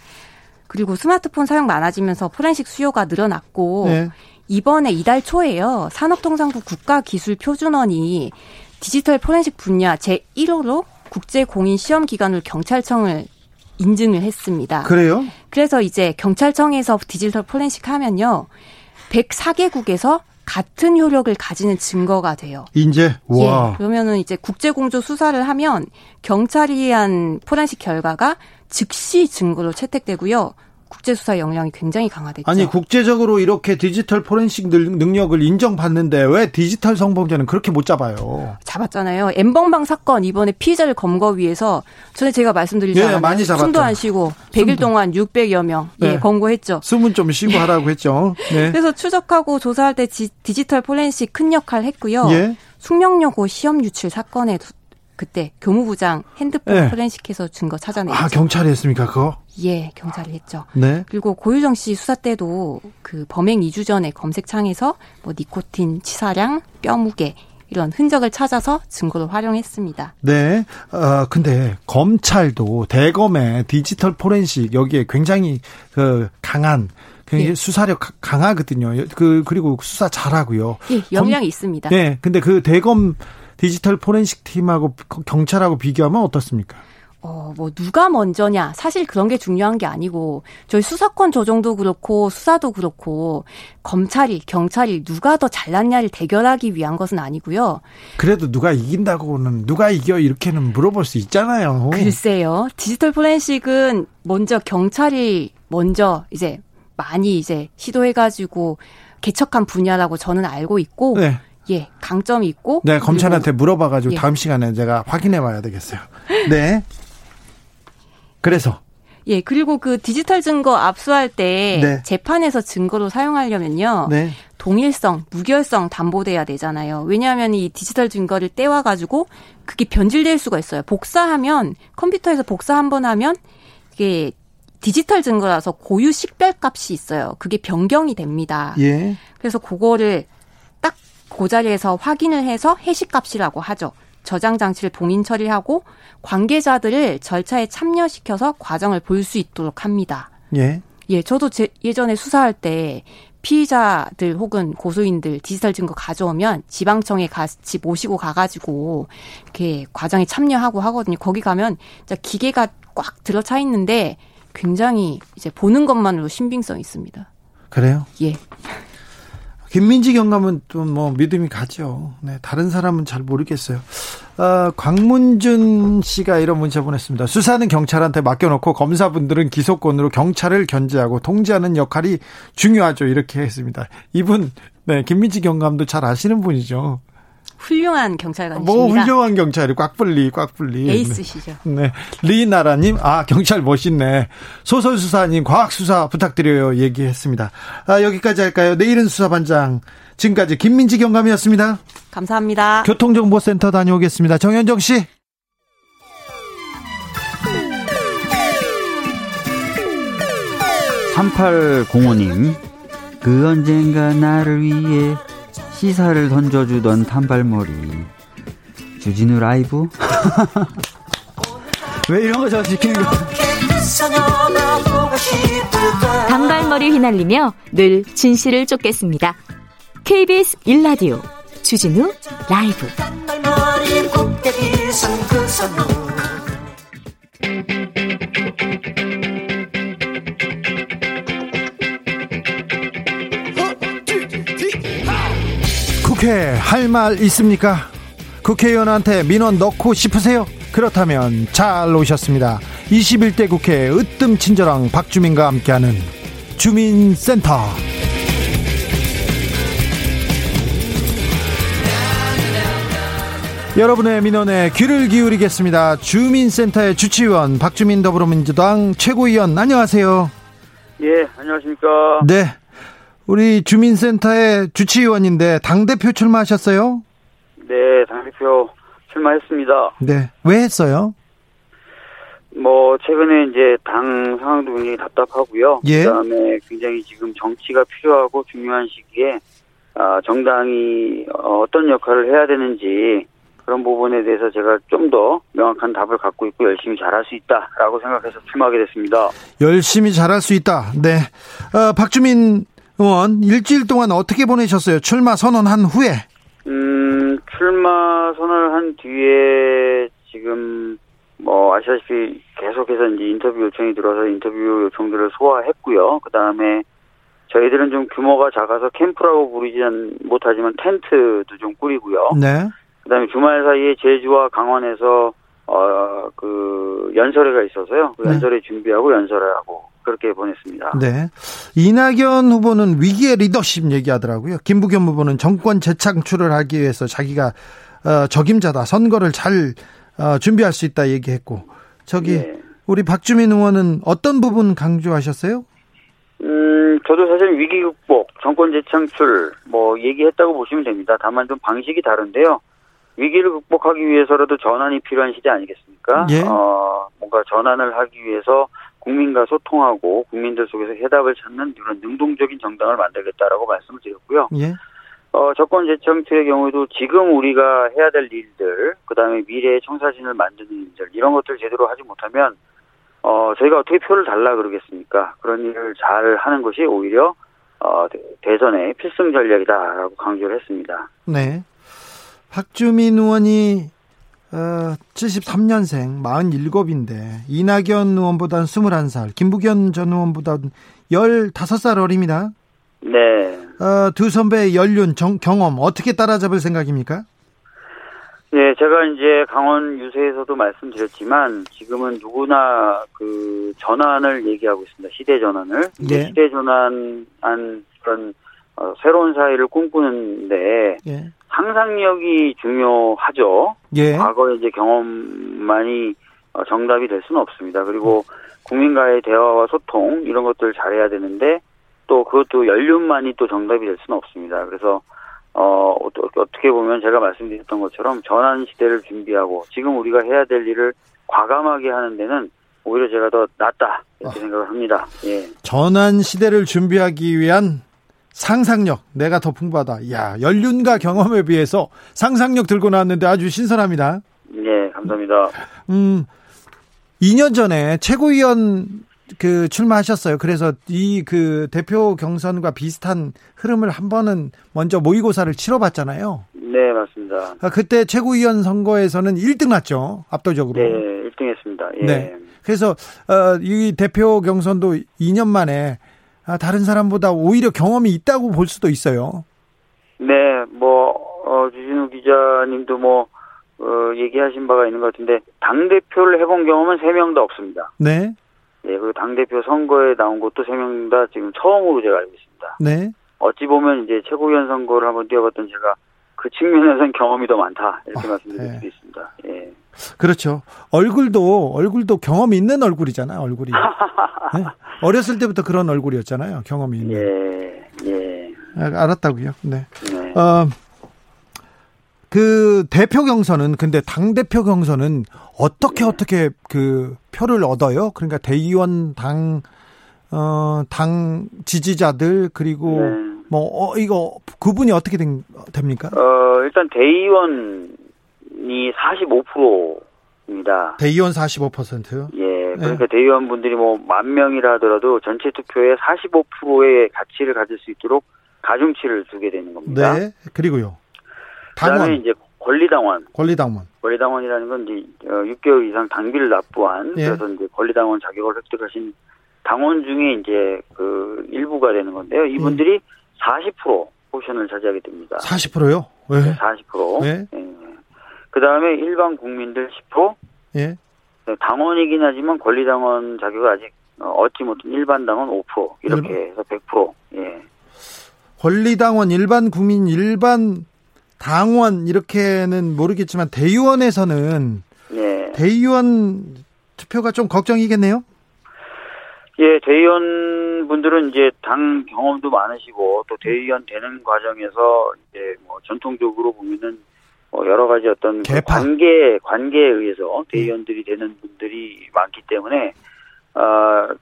그리고 스마트폰 사용 많아지면서 포렌식 수요가 늘어났고 네. 이번에 이달 초에요. 산업통상부 국가기술표준원이 디지털 포렌식 분야 제1호로 국제공인시험기관으로 경찰청을 인증을 했습니다. 그래요? 그래서 이제 경찰청에서 디지털 포렌식 하면요. 104개국에서 같은 효력을 가지는 증거가 돼요. 이제 와. 예, 그러면은 이제 국제공조 수사를 하면 경찰이 한 포렌식 결과가 즉시 증거로 채택되고요. 국제수사 역량이 굉장히 강화됐죠. 아니 국제적으로 이렇게 디지털 포렌식 능력을 인정받는데 왜 디지털 성범죄는 그렇게 못 잡아요? 잡았잖아요. 엠번방 사건 이번에 피의자를 검거위에서 전에 제가 말씀드리지 않았나요? 예, 많이 잡았죠. 숨도 안 쉬고 100일 동안 600여 명 네. 예, 검거했죠. 숨은 좀 쉬고 하라고 했죠. 네. 그래서 추적하고 조사할 때 디지털 포렌식 큰 역할 했고요. 예. 숙명여고 시험 유출 사건에도 그때 교무부장 핸드폰 네. 포렌식해서 증거 찾아냈죠. 아, 경찰이 했습니까, 그거? 예, 경찰이 했죠. 네. 그리고 고유정 씨 수사 때도 그 범행 2주 전에 검색창에서 뭐 니코틴, 치사량, 뼈 무게 이런 흔적을 찾아서 증거로 활용했습니다. 네. 근데 검찰도 대검의 디지털 포렌식 여기에 굉장히 강한 굉장히 예. 수사력 강하거든요. 그리고 수사 잘하고요. 예, 역량이 있습니다. 네. 근데 그 대검 디지털 포렌식 팀하고 경찰하고 비교하면 어떻습니까? 뭐 누가 먼저냐 사실 그런 게 중요한 게 아니고 저희 수사권 조정도 그렇고 수사도 그렇고 검찰이 경찰이 누가 더 잘났냐를 대결하기 위한 것은 아니고요. 그래도 누가 이긴다고는 누가 이겨 이렇게는 물어볼 수 있잖아요. 글쎄요. 디지털 포렌식은 경찰이 먼저 이제 많이 이제 시도해가지고 개척한 분야라고 저는 알고 있고. 네. 예, 강점이 있고. 네, 검찰한테 물어봐가지고 예. 다음 시간에 제가 확인해봐야 되겠어요. 네. 그래서. 예, 그리고 그 디지털 증거 압수할 때 네. 재판에서 증거로 사용하려면요. 네. 동일성, 무결성 담보돼야 되잖아요. 왜냐하면 이 디지털 증거를 떼와가지고 그게 변질될 수가 있어요. 복사하면 컴퓨터에서 복사 한번 하면 이게 디지털 증거라서 고유 식별값이 있어요. 그게 변경이 됩니다. 예. 그래서 그거를 그 자리에서 확인을 해서 해시값이라고 하죠. 저장 장치를 봉인 처리하고 관계자들을 절차에 참여시켜서 과정을 볼 수 있도록 합니다. 예. 예, 저도 예전에 수사할 때 피의자들 혹은 고소인들 디지털 증거 가져오면 지방청에 같이 모시고 가가지고 이렇게 과정에 참여하고 하거든요. 거기 가면 기계가 꽉 들어차 있는데 굉장히 이제 보는 것만으로 신빙성이 있습니다. 그래요? 예. 김민지 경감은 좀 뭐 믿음이 가죠. 네, 다른 사람은 잘 모르겠어요. 광문준 씨가 이런 문자 보냈습니다. 수사는 경찰한테 맡겨놓고 검사분들은 기소권으로 경찰을 견제하고 통제하는 역할이 중요하죠. 이렇게 했습니다. 이분, 네, 김민지 경감도 잘 아시는 분이죠. 훌륭한 경찰관이십니다. 뭐 훌륭한 경찰이 꽉불리. 에이스시죠. 네, 리나라님, 아 경찰 멋있네. 소설 수사님, 과학 수사 부탁드려요. 얘기했습니다. 아 여기까지 할까요? 내일은 수사반장. 지금까지 김민지 경감이었습니다. 감사합니다. 교통정보센터 다녀오겠습니다. 정현정 씨. 3805님, 그 언젠가 나를 위해 시사를 던져주던 단발머리 주진우 라이브? 왜 이런 거 저 지키는 거야? 단발머리 휘날리며 늘 진실을 쫓겠습니다. KBS 1라디오 주진우 라이브. 국회 할 말 있습니까? 국회의원한테 민원 넣고 싶으세요? 그렇다면 잘 오셨습니다. 21대 국회 으뜸 친절왕 박주민과 함께하는 주민센터. 여러분의 민원에 귀를 기울이겠습니다. 주민센터의 주치의원 박주민 더불어민주당 최고위원, 안녕하세요. 예, 안녕하십니까. 네, 우리 주민센터의 주치의원인데 당대표 출마하셨어요? 네, 당대표 출마했습니다. 네, 왜 했어요? 뭐 최근에 이제 당 상황도 굉장히 답답하고요. 예. 그다음에 굉장히 지금 정치가 필요하고 중요한 시기에 정당이 어떤 역할을 해야 되는지 그런 부분에 대해서 제가 좀 더 명확한 답을 갖고 있고 열심히 잘할 수 있다라고 생각해서 출마하게 됐습니다. 열심히 잘할 수 있다. 네, 박주민 의원 일주일 동안 어떻게 보내셨어요? 출마 선언한 후에? 출마 선언을 한 뒤에 지금 뭐 아시다시피 계속해서 이제 인터뷰 요청이 들어서 인터뷰 요청들을 소화했고요. 그 다음에 저희들은 좀 규모가 작아서 캠프라고 부르지는 못하지만 텐트도 좀 꾸리고요. 네. 그 다음에 주말 사이에 제주와 강원에서 그 연설회가 있어서요. 그 연설회 네. 준비하고 연설하고 그렇게 보냈습니다. 네. 이낙연 후보는 위기의 리더십 얘기하더라고요. 김부겸 후보는 정권 재창출을 하기 위해서 자기가 적임자다, 선거를 잘 준비할 수 있다 얘기했고, 저기 네. 우리 박주민 의원은 어떤 부분 강조하셨어요? 저도 사실 위기 극복, 정권 재창출 뭐 얘기했다고 보시면 됩니다. 다만 좀 방식이 다른데요. 위기를 극복하기 위해서라도 전환이 필요한 시대 아니겠습니까? 예. 뭔가 전환을 하기 위해서 국민과 소통하고 국민들 속에서 해답을 찾는 이런 능동적인 정당을 만들겠다라고 말씀을 드렸고요. 예. 정권 재창출의 경우에도 지금 우리가 해야 될 일들, 그다음에 미래의 청사진을 만드는 일들, 이런 것들을 제대로 하지 못하면 저희가 어떻게 표를 달라 그러겠습니까? 그런 일을 잘 하는 것이 오히려 대선의 필승 전략이다라고 강조를 했습니다. 네. 박주민 의원이 73년생 47인데 이낙연 의원보단 21살, 김부겸 전 의원보단 15살 어립니다. 네. 두 선배의 연륜, 경험 어떻게 따라잡을 생각입니까? 네, 제가 이제 강원 유세에서도 말씀드렸지만 지금은 누구나 그 전환을 얘기하고 있습니다. 시대 전환을. 네. 시대 전환한 그런 새로운 사회를 꿈꾸는데 예. 상상력이 중요하죠. 예. 과거의 이제 경험만이 정답이 될 수는 없습니다. 그리고 국민과의 대화와 소통 이런 것들을 잘해야 되는데 또 그것도 연륜만이 또 정답이 될 수는 없습니다. 그래서 어떻게 보면 제가 말씀드렸던 것처럼 전환 시대를 준비하고 지금 우리가 해야 될 일을 과감하게 하는 데는 오히려 제가 더 낫다 이렇게 생각을 합니다. 예. 전환 시대를 준비하기 위한 상상력, 내가 더 풍부하다. 야, 연륜과 경험에 비해서 상상력 들고 나왔는데 아주 신선합니다. 네, 감사합니다. 2년 전에 최고위원 그 출마하셨어요. 그래서 이 그 대표 경선과 비슷한 흐름을 한 번은 먼저 모의고사를 치러봤잖아요. 네, 맞습니다. 그때 최고위원 선거에서는 1등 났죠, 압도적으로. 네, 1등 했습니다. 예. 네. 그래서 이 대표 경선도 2년 만에 다른 사람보다 오히려 경험이 있다고 볼 수도 있어요. 네, 뭐 주진우 기자님도 얘기하신 바가 있는 것 같은데 당 대표를 해본 경험은 3명 다 없습니다. 네. 네, 그리고 당 대표 선거에 나온 것도 3명 다 지금 처음으로 제가 알고 있습니다. 네. 어찌 보면 이제 최고위원 선거를 한번 뛰어봤던 제가 그 측면에서는 경험이 더 많다 이렇게 말씀드릴 네. 수도 있습니다. 예. 그렇죠. 얼굴도 경험이 있는 얼굴이잖아요. 얼굴이. 네? 어렸을 때부터 그런 얼굴이었잖아요. 경험이 있는. 예. 예. 알았다고요. 네. 네. 그 대표 경선은 근데 당 대표 경선은 어떻게 네. 어떻게 그 표를 얻어요? 그러니까 대의원 당 당 지지자들 그리고 네. 이거 그분이 어떻게 됩니까? 일단 대의원이 45%입니다. 대의원 45%요? 예. 그러니까 네. 대의원분들이 1만 명이라 하더라도 전체 투표에 45%의 가치를 가질 수 있도록 가중치를 두게 되는 겁니다. 네. 그리고요. 당원. 그다음에 이제 권리당원. 권리당원이라는 건 이제 6개월 이상 당비를 납부한 예. 그래서 이제 권리당원 자격을 획득하신 당원 중에 이제 그 일부가 되는 건데요. 이분들이 40% 포션을 차지하게 됩니다. 40%요? 네. 40%. 네. 예. 그 다음에 일반 국민들 10%. 예. 당원이긴 하지만 권리당원 자격을 아직 얻지 못한 일반 당원 5%. 이렇게 해서 100%. 예. 권리당원, 일반 국민, 일반 당원 이렇게는 모르겠지만 대의원에서는 예. 대의원 투표가 좀 걱정이겠네요. 예, 대의원 분들은 이제 당 경험도 많으시고 또 대의원 되는 과정에서 이제 전통적으로 보면은 여러 가지 어떤 관계에 의해서 대의원들이 되는 분들이 많기 때문에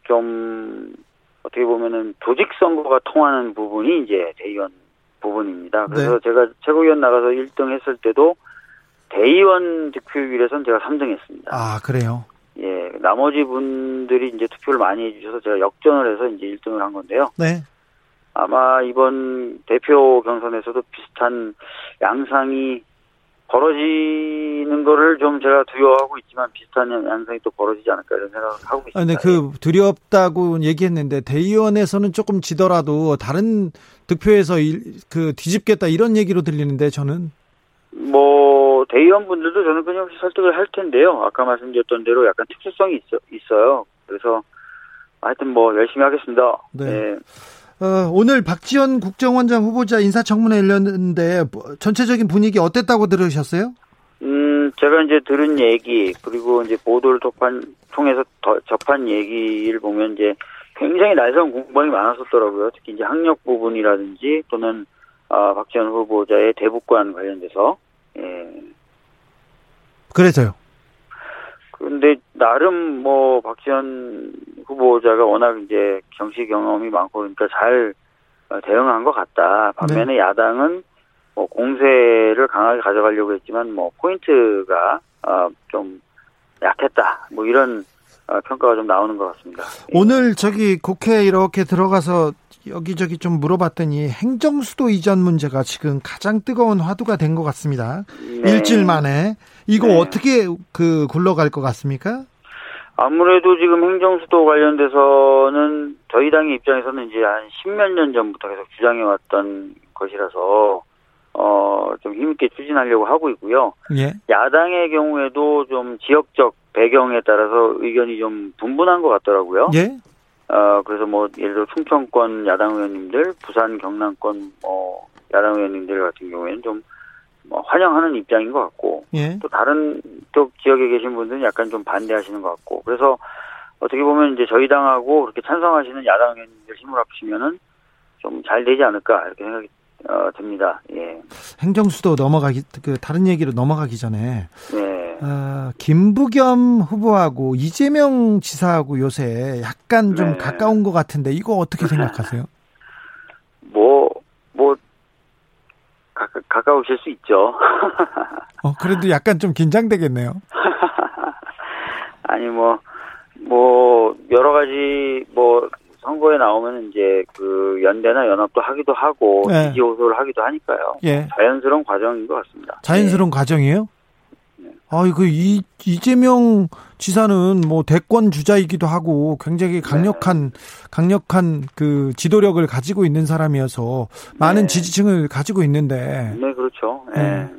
좀 어떻게 보면은 조직 선거가 통하는 부분이 이제 대의원 부분입니다. 그래서 네. 제가 최고위원 나가서 1등 했을 때도 대의원 득표율에선 제가 3등 했습니다. 아, 그래요? 예. 나머지 분들이 이제 투표를 많이 해주셔서 제가 역전을 해서 이제 1등을 한 건데요. 네. 아마 이번 대표 경선에서도 비슷한 양상이 벌어지는 거를 좀 제가 두려워하고 있지만 비슷한 양상이 또 벌어지지 않을까 이런 생각을 하고 있습니다. 근데 두렵다고 얘기했는데 대의원에서는 조금 지더라도 다른 득표에서 뒤집겠다 이런 얘기로 들리는데 저는 대의원 분들도 저는 그냥 설득을 할 텐데요. 아까 말씀드렸던 대로 약간 특수성이 있어요. 그래서 하여튼 열심히 하겠습니다. 네. 네. 오늘 박지원 국정원장 후보자 인사청문회 열렸는데 전체적인 분위기 어땠다고 들으셨어요? 제가 이제 들은 얘기 그리고 이제 보도를 통해서 접한 얘기를 보면 이제 굉장히 날카로운 공방이 많았었더라고요. 특히 이제 학력 부분이라든지 또는 박지원 후보자의 대북관 관련돼서. 예. 그래서요. 근데 나름 박지원 후보자가 워낙 이제 정치 경험이 많고 그러니까 잘 대응한 것 같다. 반면에 네. 야당은 공세를 강하게 가져가려고 했지만 포인트가 좀 약했다. 이런 평가가 좀 나오는 것 같습니다. 오늘 저기 국회에 이렇게 들어가서 여기저기 좀 물어봤더니 행정수도 이전 문제가 지금 가장 뜨거운 화두가 된 것 같습니다. 네. 일주일 만에. 이거 네. 어떻게 굴러갈 것 같습니까? 아무래도 지금 행정수도 관련돼서는 저희 당의 입장에서는 이제 한 십몇 년 전부터 계속 주장해왔던 것이라서 좀 힘있게 추진하려고 하고 있고요. 예. 야당의 경우에도 좀 지역적 배경에 따라서 의견이 좀 분분한 것 같더라고요. 예. 그래서 예를 들어 충청권 야당 의원님들, 부산 경남권 야당 의원님들 같은 경우에는 좀 환영하는 입장인 것 같고, 예. 또 다른 쪽 지역에 계신 분들은 약간 좀 반대하시는 것 같고, 그래서 어떻게 보면 이제 저희 당하고 그렇게 찬성하시는 야당 의원님들 힘을 합치면은 좀 잘 되지 않을까 이렇게 생각이 듭니다. 예. 행정수도 다른 얘기로 넘어가기 전에. 예. 김부겸 후보하고 이재명 지사하고 요새 약간 좀 네. 가까운 것 같은데 이거 어떻게 생각하세요? 가까우실 수 있죠. 그래도 약간 좀 긴장되겠네요. 아니 여러 가지 선거에 나오면 이제 연대나 연합도 하기도 하고 네. 지지호소를 하기도 하니까요. 예. 자연스러운 과정인 것 같습니다. 자연스러운 네. 과정이에요? 이재명 지사는 대권 주자이기도 하고 굉장히 강력한 지도력을 가지고 있는 사람이어서 많은 네. 지지층을 가지고 있는데. 네, 그렇죠. 예. 네.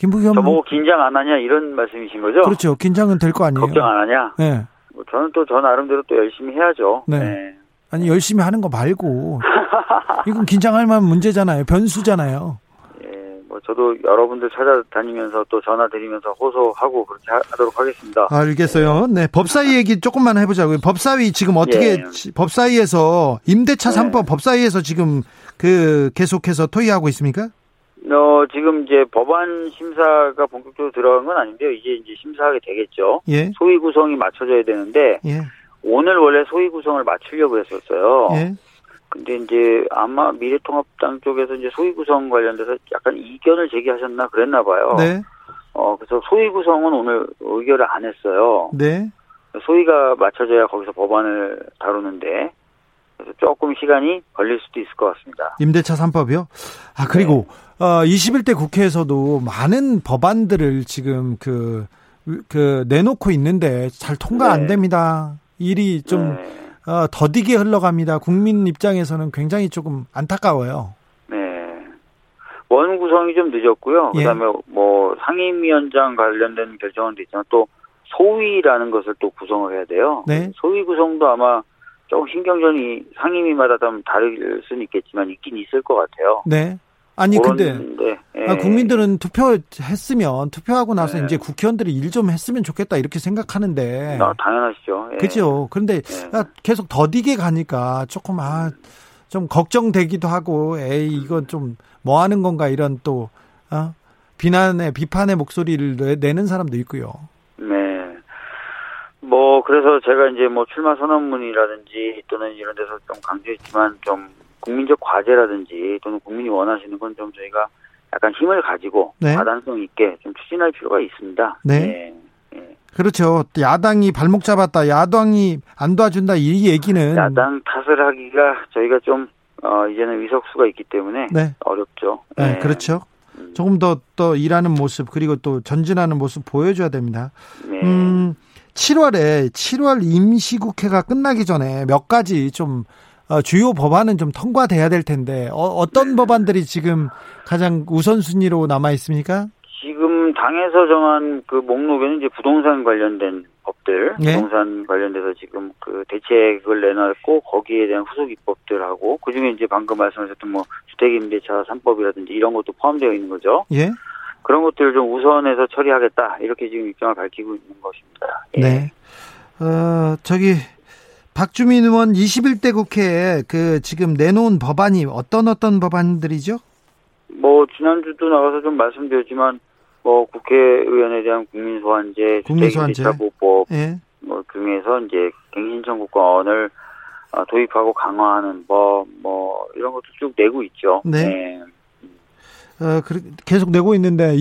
김부겸 저보고 긴장 안 하냐 이런 말씀이신 거죠? 그렇죠. 긴장은 될 거 아니에요. 걱정 안 하냐? 예. 네. 저는 또 저 나름대로 또 열심히 해야죠. 네. 네. 아니 열심히 하는 거 말고 이건 긴장할 만한 문제잖아요. 변수잖아요. 저도 여러분들 찾아다니면서 또 전화드리면서 호소하고 그렇게 하도록 하겠습니다. 알겠어요. 네, 법사위 얘기 조금만 해보자고요. 법사위 지금 어떻게 예. 법사위에서 임대차 3법 예. 법사위에서 지금 계속해서 토의하고 있습니까? 지금 이제 법안 심사가 본격적으로 들어간 건 아닌데요. 이제 심사하게 되겠죠. 예. 소위 구성이 맞춰져야 되는데 예. 오늘 원래 소위 구성을 마치려고 했었어요. 예. 근데 이제 아마 미래통합당 쪽에서 이제 소위 구성 관련돼서 약간 이견을 제기하셨나 그랬나 봐요. 네. 그래서 소위 구성은 오늘 의결을 안 했어요. 네. 소위가 맞춰져야 거기서 법안을 다루는데 그래서 조금 시간이 걸릴 수도 있을 것 같습니다. 임대차 3법이요? 아, 그리고 네. 21대 국회에서도 많은 법안들을 지금 내놓고 있는데 잘 통과 네. 안 됩니다. 일이 좀 더디게 흘러갑니다. 국민 입장에서는 굉장히 조금 안타까워요. 네. 원 구성이 좀 늦었고요. 예. 그다음에 뭐 상임위원장 관련된 결정은 있지만 또 소위라는 것을 또 구성을 해야 돼요. 네. 소위 구성도 아마 조금 신경전이 상임위마다 좀 다를 수는 있겠지만 있긴 있을 것 같아요. 네. 아니 근데 예. 국민들은 투표했으면 투표하고 나서 예. 이제 국회의원들이 일 좀 했으면 좋겠다 이렇게 생각하는데 당연하시죠. 예. 그렇죠. 그런데 예. 계속 더디게 가니까 조금 좀 걱정되기도 하고 이건 좀 뭐 하는 건가 이런 또 비판의 목소리를 내는 사람도 있고요. 네. 뭐 그래서 제가 이제 뭐 출마 선언문이라든지 또는 이런 데서 좀 강조했지만 좀 국민적 과제라든지 또는 국민이 원하시는 건 좀 저희가 약간 힘을 가지고 다단성 있게 좀 추진할 필요가 있습니다. 네. 예. 예. 그렇죠. 야당이 발목 잡았다. 야당이 안 도와준다. 이 얘기는. 야당 탓을 하기가 저희가 좀 이제는 위석수가 있기 때문에 어렵죠. 네. 예. 그렇죠. 조금 더 일하는 모습 그리고 또 전진하는 모습 보여줘야 됩니다. 네. 7월 임시국회가 끝나기 전에 몇 가지 좀 주요 법안은 좀 통과돼야 될 텐데 어떤 법안들이 지금 가장 우선순위로 남아 있습니까? 지금 당에서 정한 그 목록에는 이제 부동산 관련된 법들, 네. 부동산 관련돼서 지금 그 대책을 내놨고 거기에 대한 후속 입법들하고 그 중에 이제 방금 말씀하셨던 뭐 주택임대차 3법이라든지 이런 것도 포함되어 있는 거죠. 예. 그런 것들을 좀 우선해서 처리하겠다 이렇게 지금 입장을 밝히고 있는 것입니다. 예. 네. 박주민 의원 21대 국회에 지금 내놓은 법안이 어떤 법안들이죠? 뭐 지난주도 나와서 좀 말씀드렸지만 뭐 국회의원에 대한 국민소환제, 주택임대차보호법 예. 뭐 중에서 이제 갱신청구권을 도입하고 강화하는 법 뭐 이런 것도 쭉 내고 있죠. 네. 예. 계속 내고 있는데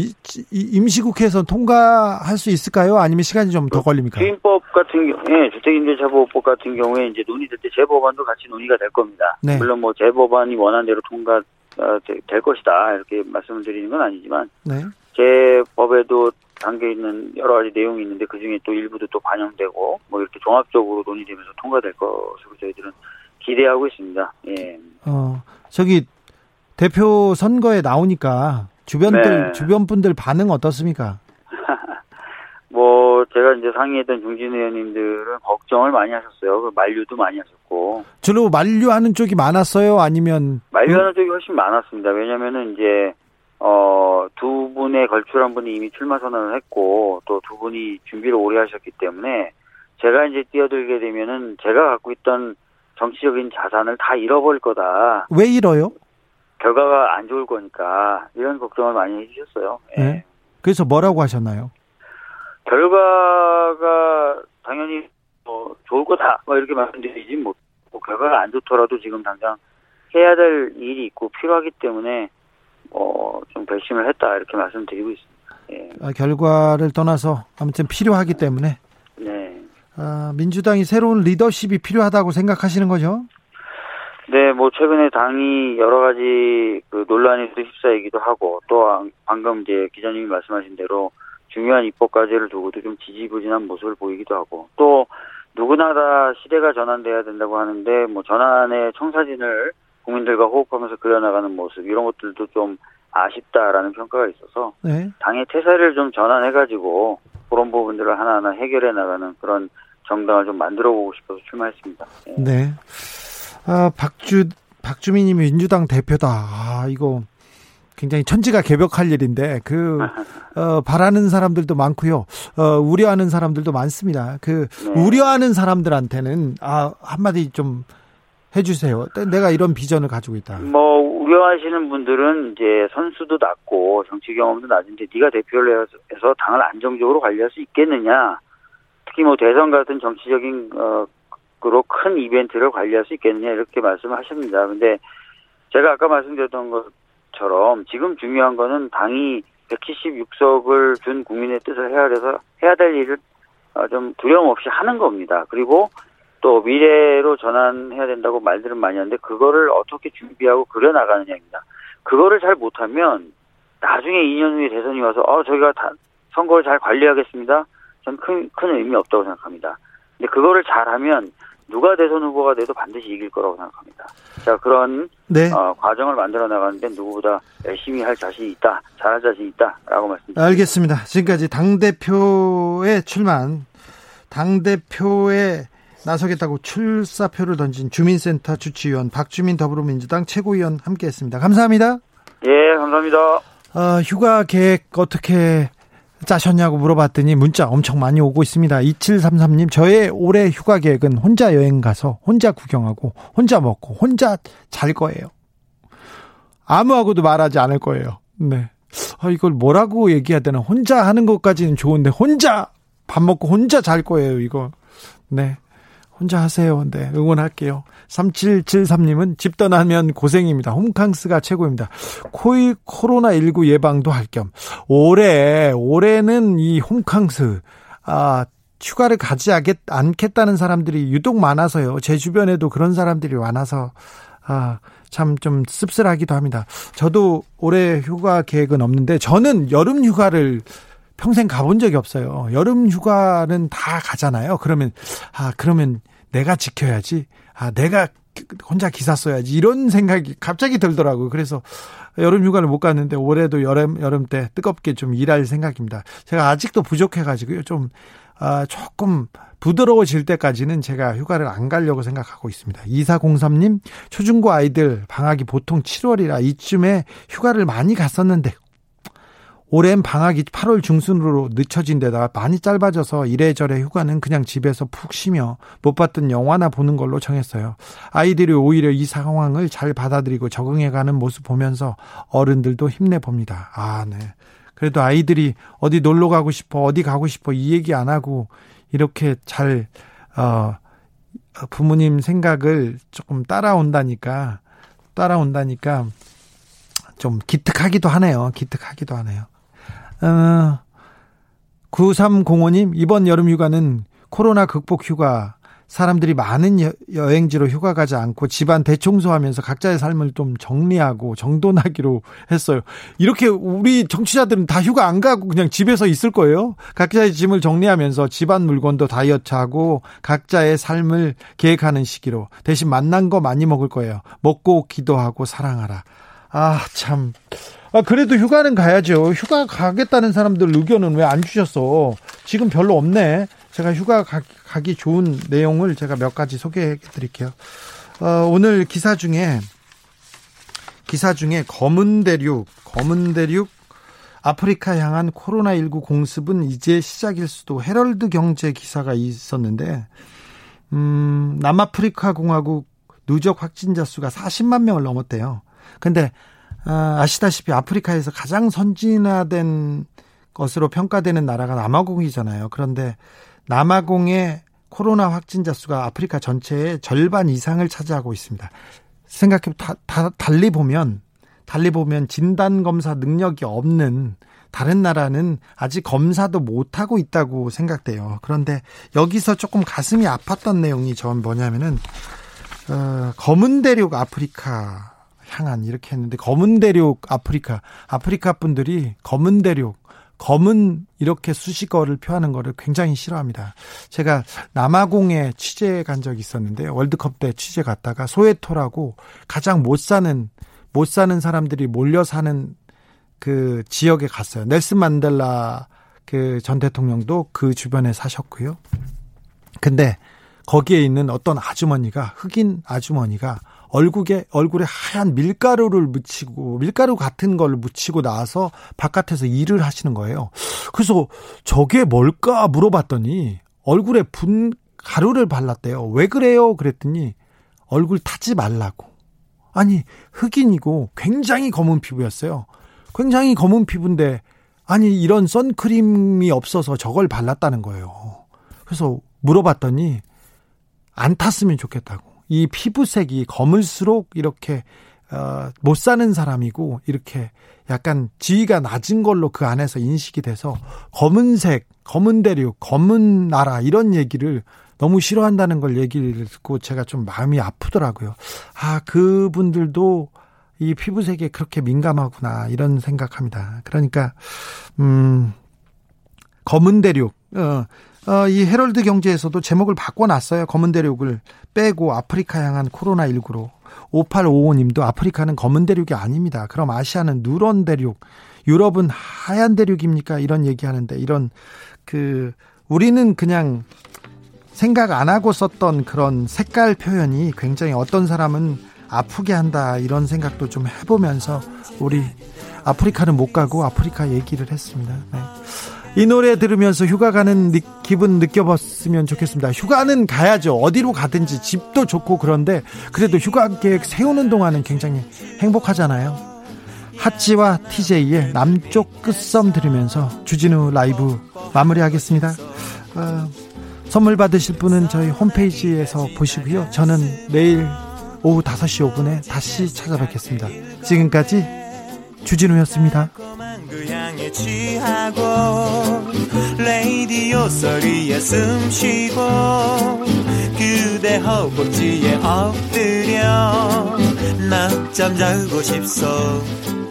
임시국회에서 통과할 수 있을까요? 아니면 시간이 좀 더 걸립니까? 주임법 같은 경우에 주택임대차보호법 같은 경우에 이제 논의될 때 재법안도 같이 논의가 될 겁니다. 네. 물론 뭐 재법안이 원한대로 통과될 것이다 이렇게 말씀을 드리는 건 아니지만. 네. 제 법에도 담겨 있는 여러 가지 내용이 있는데 그 중에 또 일부도 또 반영되고 뭐 이렇게 종합적으로 논의되면서 통과될 것으로 저희들은 기대하고 있습니다. 예. 대표 선거에 나오니까 주변 분들 반응 어떻습니까? 뭐 제가 이제 상의했던 중진 의원님들은 걱정을 많이 하셨어요. 만류도 많이 하셨고. 주로 만류하는 쪽이 많았어요, 아니면? 만류하는 쪽이 훨씬 많았습니다. 왜냐면은 이제. 두 분의 걸출한 분이 이미 출마 선언을 했고 또 두 분이 준비를 오래 하셨기 때문에 제가 이제 뛰어들게 되면은 제가 갖고 있던 정치적인 자산을 다 잃어버릴 거다. 왜 잃어요? 결과가 안 좋을 거니까 이런 걱정을 많이 해주셨어요. 네. 네. 그래서 뭐라고 하셨나요? 결과가 당연히 좋을 거다. 이렇게 말씀드리지 못하고 결과가 안 좋더라도 지금 당장 해야 될 일이 있고 필요하기 때문에. 좀 결심을 했다 이렇게 말씀드리고 있습니다. 예. 결과를 떠나서 아무튼 필요하기 때문에. 네. 민주당이 새로운 리더십이 필요하다고 생각하시는 거죠? 네, 뭐 최근에 당이 여러 가지 그 논란이 휩싸이기도 하고 또 방금 이제 기자님이 말씀하신 대로 중요한 입법 과제를 두고도 좀 지지부진한 모습을 보이기도 하고 또 누구나 다 시대가 전환돼야 된다고 하는데 뭐 전환의 청사진을 국민들과 호흡하면서 그려나가는 모습 이런 것들도 좀 아쉽다라는 평가가 있어서 네. 당의 태세를 좀 전환해가지고 그런 부분들을 하나하나 해결해 나가는 그런 정당을 좀 만들어보고 싶어서 출마했습니다. 네. 네. 박주민이 민주당 대표다. 이거 굉장히 천지가 개벽할 일인데 바라는 사람들도 많고요. 우려하는 사람들도 많습니다. 우려하는 사람들한테는 한마디 좀 해주세요. 내가 이런 비전을 가지고 있다. 뭐 우려하시는 분들은 이제 선수도 낮고 정치 경험도 낮은데 네가 대표를 해서 당을 안정적으로 관리할 수 있겠느냐. 특히 뭐 대선 같은 정치적인 밖으로 큰 이벤트를 관리할 수 있겠느냐 이렇게 말씀하십니다. 그런데 제가 아까 말씀드렸던 것처럼 지금 중요한 거는 당이 176석을 준 국민의 뜻을 헤아려서 해야 될 일을 좀 두려움 없이 하는 겁니다. 그리고 또 미래로 전환해야 된다고 말들은 많이 하는데 그거를 어떻게 준비하고 그려나가느냐입니다. 그거를 잘 못하면 나중에 2년 후에 대선이 와서 저희가 다 선거를 잘 관리하겠습니다. 전 큰 의미 없다고 생각합니다. 근데 그거를 잘하면 누가 대선 후보가 돼도 반드시 이길 거라고 생각합니다. 자, 그런 과정을 만들어 나가는데 누구보다 열심히 할 자신이 있다, 잘할 자신이 있다라고 말씀드립니다. 알겠습니다. 지금까지 당대표의 출마한, 당대표에 나서겠다고 출사표를 던진 주민센터 주치위원 박주민 더불어민주당 최고위원 함께했습니다. 감사합니다. 예, 감사합니다. 휴가 계획 어떻게 짜셨냐고 물어봤더니 문자 엄청 많이 오고 있습니다. 2733님, 저의 올해 휴가 계획은 혼자 여행 가서 혼자 구경하고 혼자 먹고 혼자 잘 거예요. 아무하고도 말하지 않을 거예요. 네. 이걸 뭐라고 얘기해야 되나. 혼자 하는 것까지는 좋은데 혼자 밥 먹고 혼자 잘 거예요. 이거. 네. 혼자 하세요. 네, 응원할게요. 3773님은 집 떠나면 고생입니다. 홈캉스가 최고입니다. 코로나19 예방도 할 겸 올해는 이 홈캉스 휴가를 가지 않겠다는 사람들이 유독 많아서요. 제 주변에도 그런 사람들이 많아서 참 좀 씁쓸하기도 합니다. 저도 올해 휴가 계획은 없는데 저는 여름 휴가를 평생 가본 적이 없어요. 여름 휴가는 다 가잖아요. 그러면 내가 지켜야지. 내가 혼자 기사 써야지. 이런 생각이 갑자기 들더라고요. 그래서 여름 휴가를 못 갔는데 올해도 여름 때 뜨겁게 좀 일할 생각입니다. 제가 아직도 부족해가지고요. 조금 부드러워질 때까지는 제가 휴가를 안 가려고 생각하고 있습니다. 2403님, 초중고 아이들 방학이 보통 7월이라 이쯤에 휴가를 많이 갔었는데 올해는 방학이 8월 중순으로 늦춰진 데다가 많이 짧아져서 이래저래 휴가는 그냥 집에서 푹 쉬며 못 봤던 영화나 보는 걸로 정했어요. 아이들이 오히려 이 상황을 잘 받아들이고 적응해가는 모습 보면서 어른들도 힘내봅니다. 네. 그래도 아이들이 어디 놀러 가고 싶어, 어디 가고 싶어 이 얘기 안 하고 이렇게 잘 부모님 생각을 조금 따라온다니까 좀 기특하기도 하네요. 9305님, 이번 여름 휴가는 코로나 극복 휴가, 사람들이 많은 여행지로 휴가 가지 않고 집안 대청소하면서 각자의 삶을 좀 정리하고 정돈하기로 했어요. 이렇게 우리 정치자들은 다 휴가 안 가고 그냥 집에서 있을 거예요. 각자의 짐을 정리하면서 집안 물건도 다이어트하고 각자의 삶을 계획하는 시기로 대신 만난 거 많이 먹을 거예요. 먹고 기도하고 사랑하라. 참. 그래도 휴가는 가야죠. 휴가 가겠다는 사람들 의견은 왜 안 주셨어? 지금 별로 없네. 제가 휴가 가기 좋은 내용을 제가 몇 가지 소개해 드릴게요. 오늘 기사 중에 검은 대륙 아프리카 향한 코로나19 공습은 이제 시작일 수도, 헤럴드 경제 기사가 있었는데, 남아프리카 공화국 누적 확진자 수가 40만 명을 넘었대요. 근데 아시다시피 아프리카에서 가장 선진화된 것으로 평가되는 나라가 남아공이잖아요. 그런데 남아공의 코로나 확진자 수가 아프리카 전체의 절반 이상을 차지하고 있습니다. 생각해 달리 보면 진단 검사 능력이 없는 다른 나라는 아직 검사도 못 하고 있다고 생각돼요. 그런데 여기서 조금 가슴이 아팠던 내용이 전 뭐냐면은 검은 대륙 아프리카 향한 이렇게 했는데, 검은 대륙 아프리카 분들이 검은 대륙 검은 이렇게 수식어를 표하는 거를 굉장히 싫어합니다. 제가 남아공에 취재 간 적이 있었는데 월드컵 때 취재 갔다가 소에토라고 가장 못 사는 사람들이 몰려 사는 그 지역에 갔어요. 넬슨 만델라 그 전 대통령도 그 주변에 사셨고요. 근데 거기에 있는 어떤 아주머니가, 흑인 아주머니가 얼굴에 하얀 밀가루를 묻히고, 밀가루 같은 걸 묻히고 나와서 바깥에서 일을 하시는 거예요. 그래서 저게 뭘까 물어봤더니 얼굴에 분 가루를 발랐대요. 왜 그래요? 그랬더니 얼굴 타지 말라고. 아니, 흑인이고 굉장히 검은 피부였어요. 굉장히 검은 피부인데 아니 이런 선크림이 없어서 저걸 발랐다는 거예요. 그래서 물어봤더니 안 탔으면 좋겠다고. 이 피부색이 검을수록 이렇게 못 사는 사람이고 이렇게 약간 지위가 낮은 걸로 그 안에서 인식이 돼서 검은색, 검은 대륙, 검은 나라 이런 얘기를 너무 싫어한다는 걸 얘기를 듣고 제가 좀 마음이 아프더라고요. 아, 그분들도 이 피부색에 그렇게 민감하구나 이런 생각합니다. 그러니까 검은 대륙 이 헤럴드 경제에서도 제목을 바꿔놨어요. 검은 대륙을 빼고 아프리카 향한 코로나19로. 5855님도 아프리카는 검은 대륙이 아닙니다. 그럼 아시아는 누런 대륙, 유럽은 하얀 대륙입니까? 이런 얘기하는데 이런 우리는 그냥 생각 안 하고 썼던 그런 색깔 표현이 굉장히 어떤 사람은 아프게 한다 이런 생각도 좀 해보면서 우리 아프리카는 못 가고 아프리카 얘기를 했습니다. 네. 이 노래 들으면서 휴가 가는 기분 느껴봤으면 좋겠습니다. 휴가는 가야죠. 어디로 가든지 집도 좋고 그런데 그래도 휴가 계획 세우는 동안은 굉장히 행복하잖아요. 핫지와 TJ의 남쪽 끝섬 들으면서 주진우 라이브 마무리하겠습니다. 선물 받으실 분은 저희 홈페이지에서 보시고요. 저는 내일 오후 5시 5분에 다시 찾아뵙겠습니다. 지금까지 주진우였습니다. 그 향에 취하고 레이디오 소리에 숨쉬고 그대 허벅지에 엎드려 낮잠 자고 싶소.